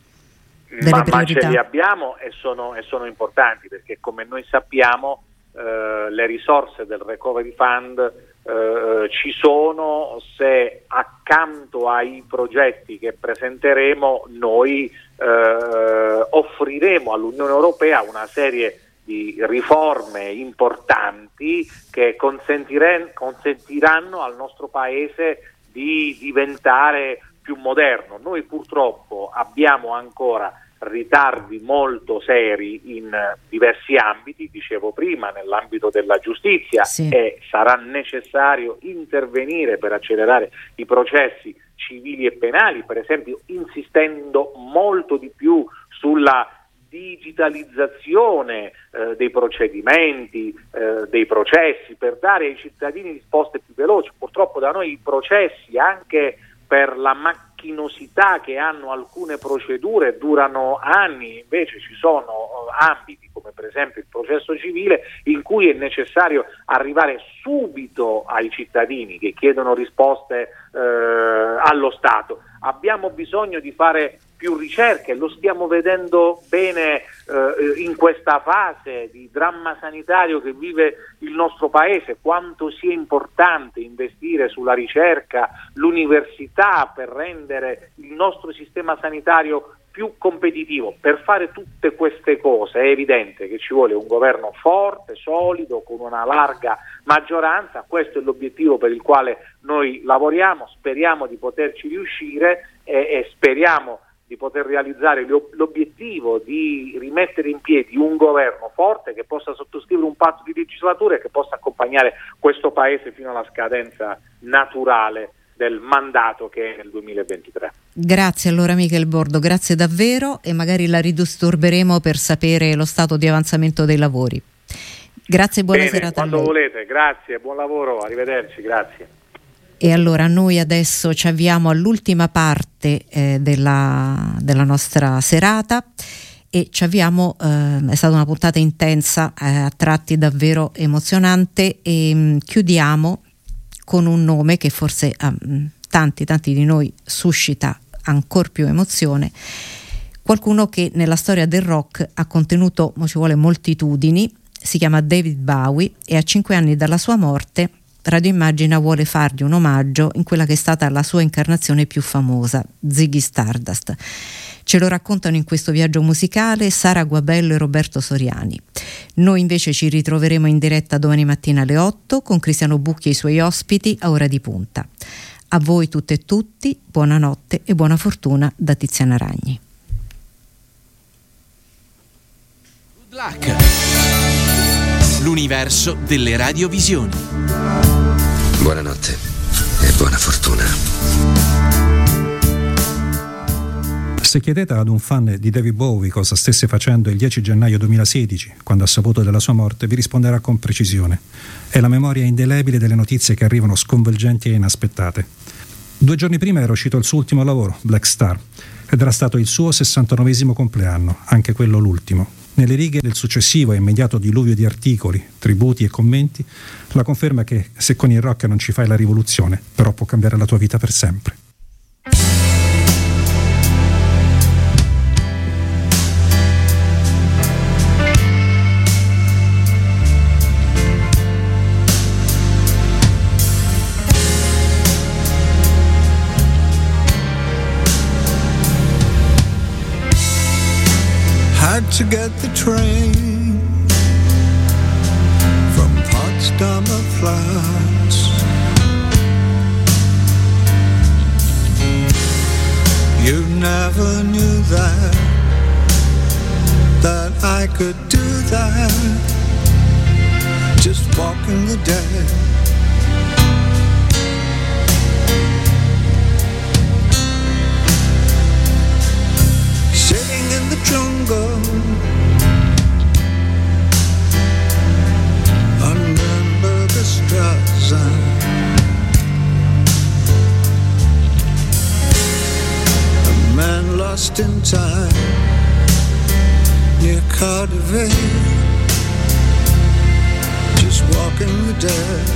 delle ma, priorità. Ma ce li abbiamo e sono, e sono importanti, perché come noi sappiamo eh, le risorse del Recovery Fund Eh, ci sono se accanto ai progetti che presenteremo noi eh, offriremo all'Unione Europea una serie di riforme importanti che consentire- consentiranno al nostro Paese di diventare più moderno. Noi purtroppo abbiamo ancora ritardi molto seri in diversi ambiti, dicevo prima nell'ambito della giustizia, sì. E sarà necessario intervenire per accelerare i processi civili e penali, per esempio insistendo molto di più sulla digitalizzazione eh, dei procedimenti, eh, dei processi, per dare ai cittadini risposte più veloci. Purtroppo da noi i processi, anche per la macchina che hanno alcune procedure, durano anni. Invece ci sono ambiti come per esempio il processo civile in cui è necessario arrivare subito ai cittadini che chiedono risposte eh, allo Stato. Abbiamo bisogno di fare più ricerche, lo stiamo vedendo bene eh, in questa fase di dramma sanitario che vive il nostro Paese, quanto sia importante investire sulla ricerca, l'università, per rendere il nostro sistema sanitario più competitivo. Per fare tutte queste cose è evidente che ci vuole un governo forte, solido, con una larga maggioranza. Questo è l'obiettivo per il quale noi lavoriamo, speriamo di poterci riuscire e, e speriamo di poter realizzare l'obiettivo di rimettere in piedi un governo forte che possa sottoscrivere un patto di legislatura e che possa accompagnare questo Paese fino alla scadenza naturale del mandato, che è nel duemilaventitré. Grazie allora Michele Bordo, grazie davvero, e magari la ridisturberemo per sapere lo stato di avanzamento dei lavori. Grazie, buona Bene, serata. Quando volete, grazie, buon lavoro, arrivederci, grazie. E allora noi adesso ci avviamo all'ultima parte eh, della, della nostra serata e ci avviamo, eh, è stata una puntata intensa, eh, a tratti davvero emozionante, e mh, chiudiamo con un nome che forse a mh, tanti tanti di noi suscita ancora più emozione, qualcuno che nella storia del rock ha contenuto, ci vuole, moltitudini. Si chiama David Bowie e a cinque anni dalla sua morte Radio Immagina vuole fargli un omaggio in quella che è stata la sua incarnazione più famosa, Ziggy Stardust. Ce lo raccontano in questo viaggio musicale Sara Guabello e Roberto Soriani. Noi invece ci ritroveremo in diretta domani mattina alle otto con Cristiano Bucchi e i suoi ospiti a Ora di Punta. A voi tutte e tutti, buonanotte e buona fortuna da Tiziana Ragni. Good luck. L'universo delle radiovisioni. Buonanotte e buona fortuna. Se chiedete ad un fan di David Bowie cosa stesse facendo il dieci gennaio duemilasedici, quando ha saputo della sua morte, vi risponderà con precisione. È la memoria indelebile delle notizie che arrivano sconvolgenti e inaspettate. Due giorni prima era uscito il suo ultimo lavoro, Black Star, ed era stato il suo sessantanovesimo compleanno, anche quello l'ultimo. Nelle righe del successivo e immediato diluvio di articoli, tributi e commenti, la conferma che se con il rock non ci fai la rivoluzione, però può cambiare la tua vita per sempre. To get the train from Potsdamer Platz, you never knew that that I could do that, just walking the dead. Sitting in the jungle under the stars, a man lost in time near Cardiff, just walking the dead.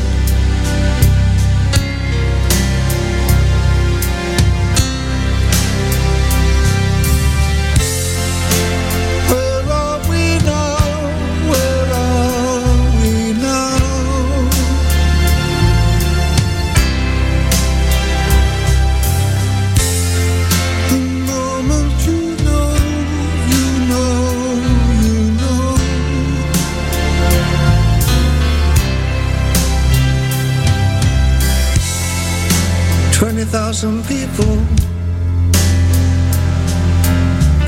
Thousand people,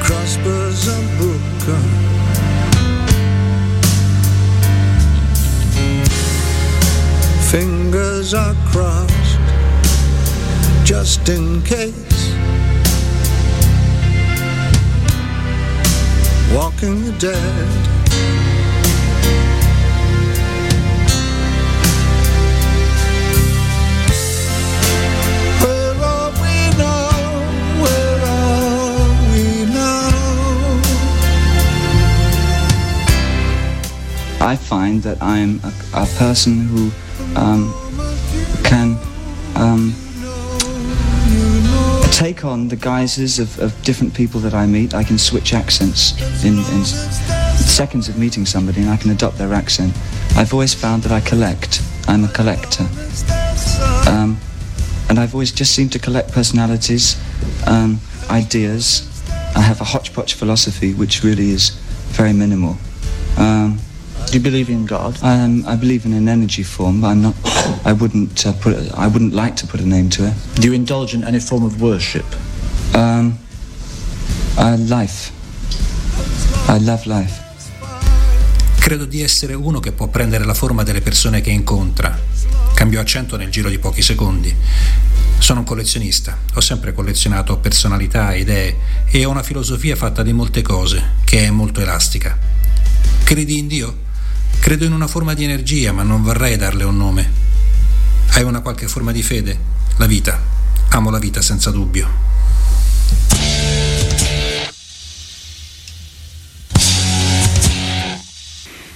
crossbows and booker, fingers are crossed just in case, walking the dead. I find that I'm a, a person who um, can um, take on the guises of, of different people that I meet. I can switch accents in, in seconds of meeting somebody, and I can adopt their accent. I've always found that I collect. I'm a collector. Um, and I've always just seemed to collect personalities, um, ideas. I have a hodgepodge philosophy, which really is very minimal. Um, Do you believe in God? I, um, I believe in an energy form, but I'm not. I wouldn't uh, put. I wouldn't like to put a name to it. Do you indulge in any form of worship? Um, uh, life. I love life. Credo di essere uno che può prendere la forma delle persone che incontra. Cambio accento nel giro di pochi secondi. Sono un collezionista, ho sempre collezionato personalità, idee, e ho una filosofia fatta di molte cose che è molto elastica. Credi in Dio? Credo in una forma di energia, ma non vorrei darle un nome. Hai una qualche forma di fede? La vita. Amo la vita senza dubbio.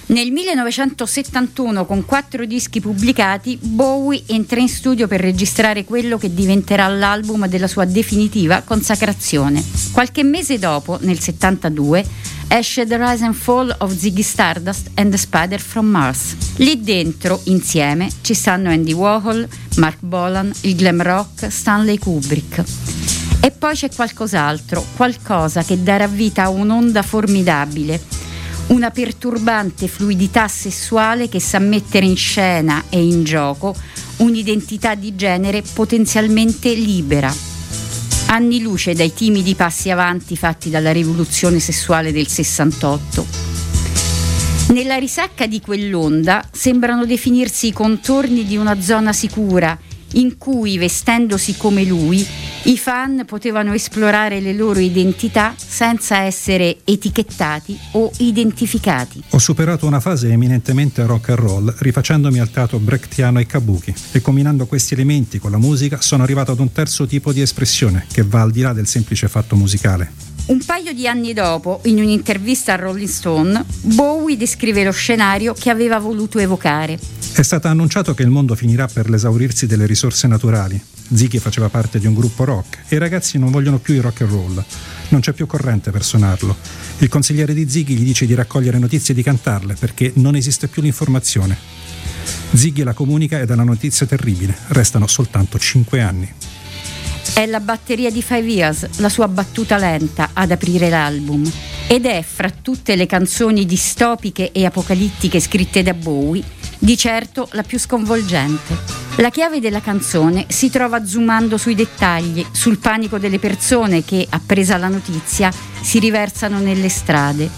Nel millenovecentosettantuno, con quattro dischi pubblicati, Bowie entra in studio per registrare quello che diventerà l'album della sua definitiva consacrazione. Qualche mese dopo, nel settantadue, esce The Rise and Fall of Ziggy Stardust and the Spider from Mars. Lì dentro, insieme, ci stanno Andy Warhol, Mark Bolan, il glam rock, Stanley Kubrick. E poi c'è qualcos'altro, qualcosa che darà vita a un'onda formidabile, una perturbante fluidità sessuale che sa mettere in scena e in gioco un'identità di genere potenzialmente libera. Anni luce dai timidi passi avanti fatti dalla rivoluzione sessuale del sessantotto. Nella risacca di quell'onda sembrano definirsi i contorni di una zona sicura, in cui, vestendosi come lui, i fan potevano esplorare le loro identità senza essere etichettati o identificati. Ho superato una fase eminentemente rock and roll, rifacendomi al teatro brechtiano e kabuki, e combinando questi elementi con la musica sono arrivato ad un terzo tipo di espressione che va al di là del semplice fatto musicale. Un paio di anni dopo, in un'intervista a Rolling Stone, Bowie descrive lo scenario che aveva voluto evocare. È stato annunciato che il mondo finirà per l'esaurirsi delle risorse naturali. Ziggy faceva parte di un gruppo rock e i ragazzi non vogliono più il rock and roll. Non c'è più corrente per suonarlo. Il consigliere di Ziggy gli dice di raccogliere notizie e di cantarle perché non esiste più l'informazione. Ziggy la comunica ed è una notizia terribile. Restano soltanto cinque anni. È la batteria di Five Years, la sua battuta lenta, ad aprire l'album, ed è, fra tutte le canzoni distopiche e apocalittiche scritte da Bowie, di certo la più sconvolgente. La chiave della canzone si trova zoomando sui dettagli, sul panico delle persone che, appresa la notizia, si riversano nelle strade.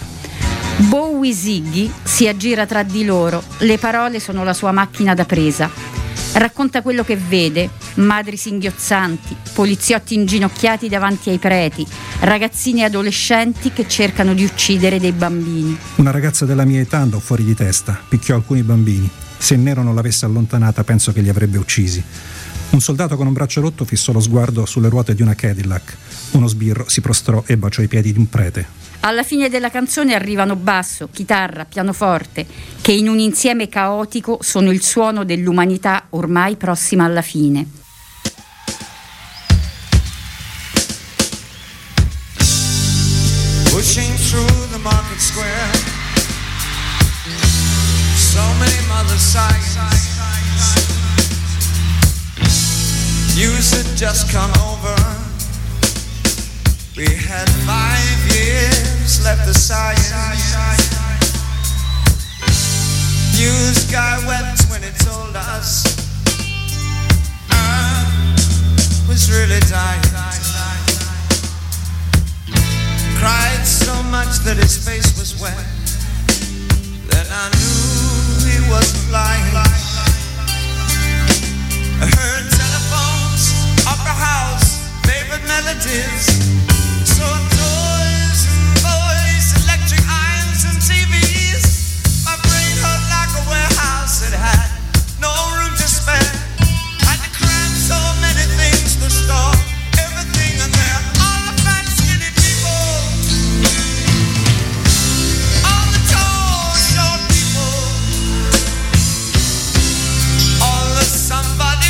Bowie Ziggy si aggira tra di loro, le parole sono la sua macchina da presa. Racconta quello che vede: madri singhiozzanti, poliziotti inginocchiati davanti ai preti, ragazzini e adolescenti che cercano di uccidere dei bambini. Una ragazza della mia età andò fuori di testa, picchiò alcuni bambini. Se Nero non l'avesse allontanata, penso che li avrebbe uccisi. Un soldato con un braccio rotto fissò lo sguardo sulle ruote di una Cadillac. Uno sbirro si prostrò e baciò i piedi di un prete. Alla fine della canzone arrivano basso, chitarra, pianoforte, che in un insieme caotico sono il suono dell'umanità ormai prossima alla fine. Pushing through the market square, so many mother signs. News had just come over. We had five years left aside. News guy wept when he told us I was really dying. Cried so much that his face was wet. Then I knew he wasn't lying. I heard telephones, opera house, favorite melodies, so toys and boys, electric irons and T Vs. My brain hurt like a warehouse, it had no room to spare. Had to cram so many things to store everything in there. All the fat skinny people, all the tall short people, all the somebody.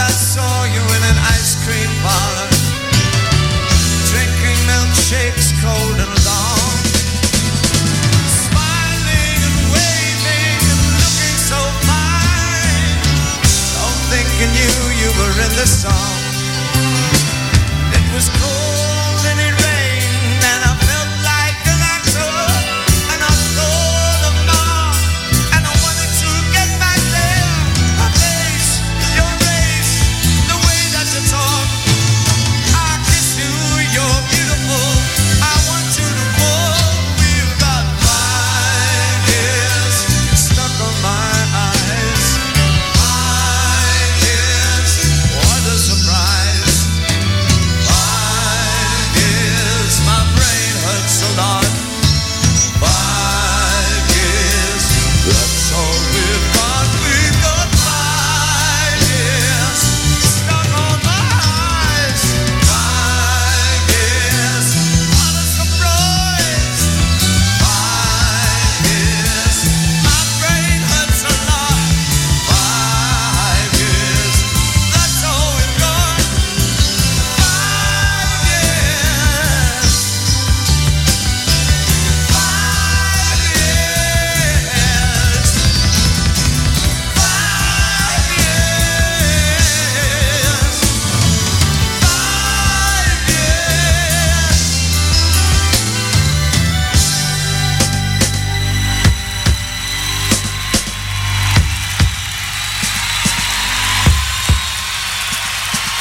I saw you in an ice cream parlor, in the song. It was cold and it rained and I felt like an actor, and I thought of mom and I wanted to get back there. I face your face, the way that you talk. I kiss you, you're beautiful. I want you to fall. We've got five years stuck on my eyes. Five years, what a surprise. Five years, my brain hurts a lot. Five years, that's all we've got. We've got five years stuck on my eyes. Five years, what a surprise. Five years, my brain hurts a lot. Five years, that's all we've got. Five years, five years, five years, five years.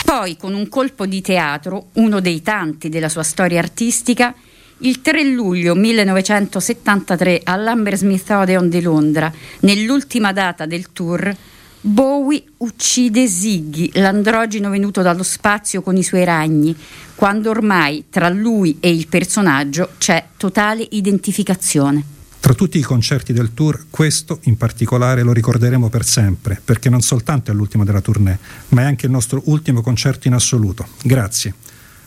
Poi, con un colpo di teatro, uno dei tanti della sua storia artistica, il tre luglio millenovecentosettantatré all'Hammersmith Odeon di Londra, nell'ultima data del tour, Bowie uccide Ziggy, l'androgeno venuto dallo spazio con i suoi ragni, quando ormai tra lui e il personaggio c'è totale identificazione. Tra tutti i concerti del tour, questo in particolare lo ricorderemo per sempre, perché non soltanto è l'ultimo della tournée, ma è anche il nostro ultimo concerto in assoluto. Grazie.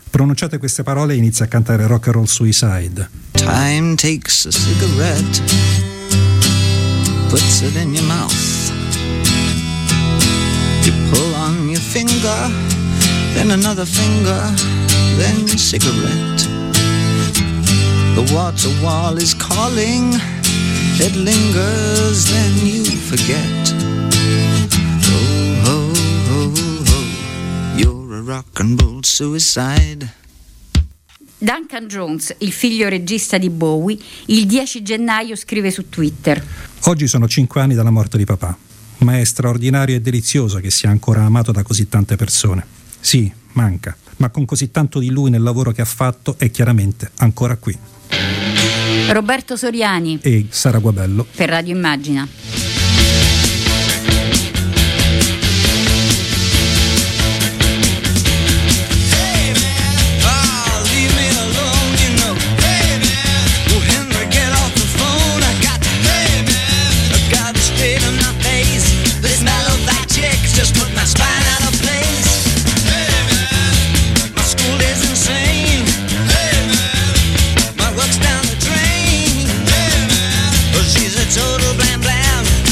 Pronunciate queste parole e inizia a cantare Rock and Roll Suicide. Time takes a cigarette, puts it in your mouth. You pull on your finger, then another finger, then cigarette. The water wall is calling, it lingers, then you forget. Oh, oh, oh, oh, you're a rock and roll suicide. Duncan Jones, il figlio regista di Bowie, il dieci gennaio scrive su Twitter: oggi sono cinque anni dalla morte di papà, ma è straordinario e delizioso che sia ancora amato da così tante persone. Sì, manca, ma con così tanto di lui nel lavoro che ha fatto è chiaramente ancora qui. Roberto Soriani e Sara Guabello per Radio Immagina. She's a total blam blam.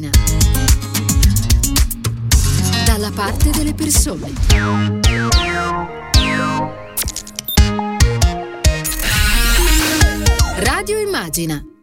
pagina. Dalla parte delle persone. Radio Immagina.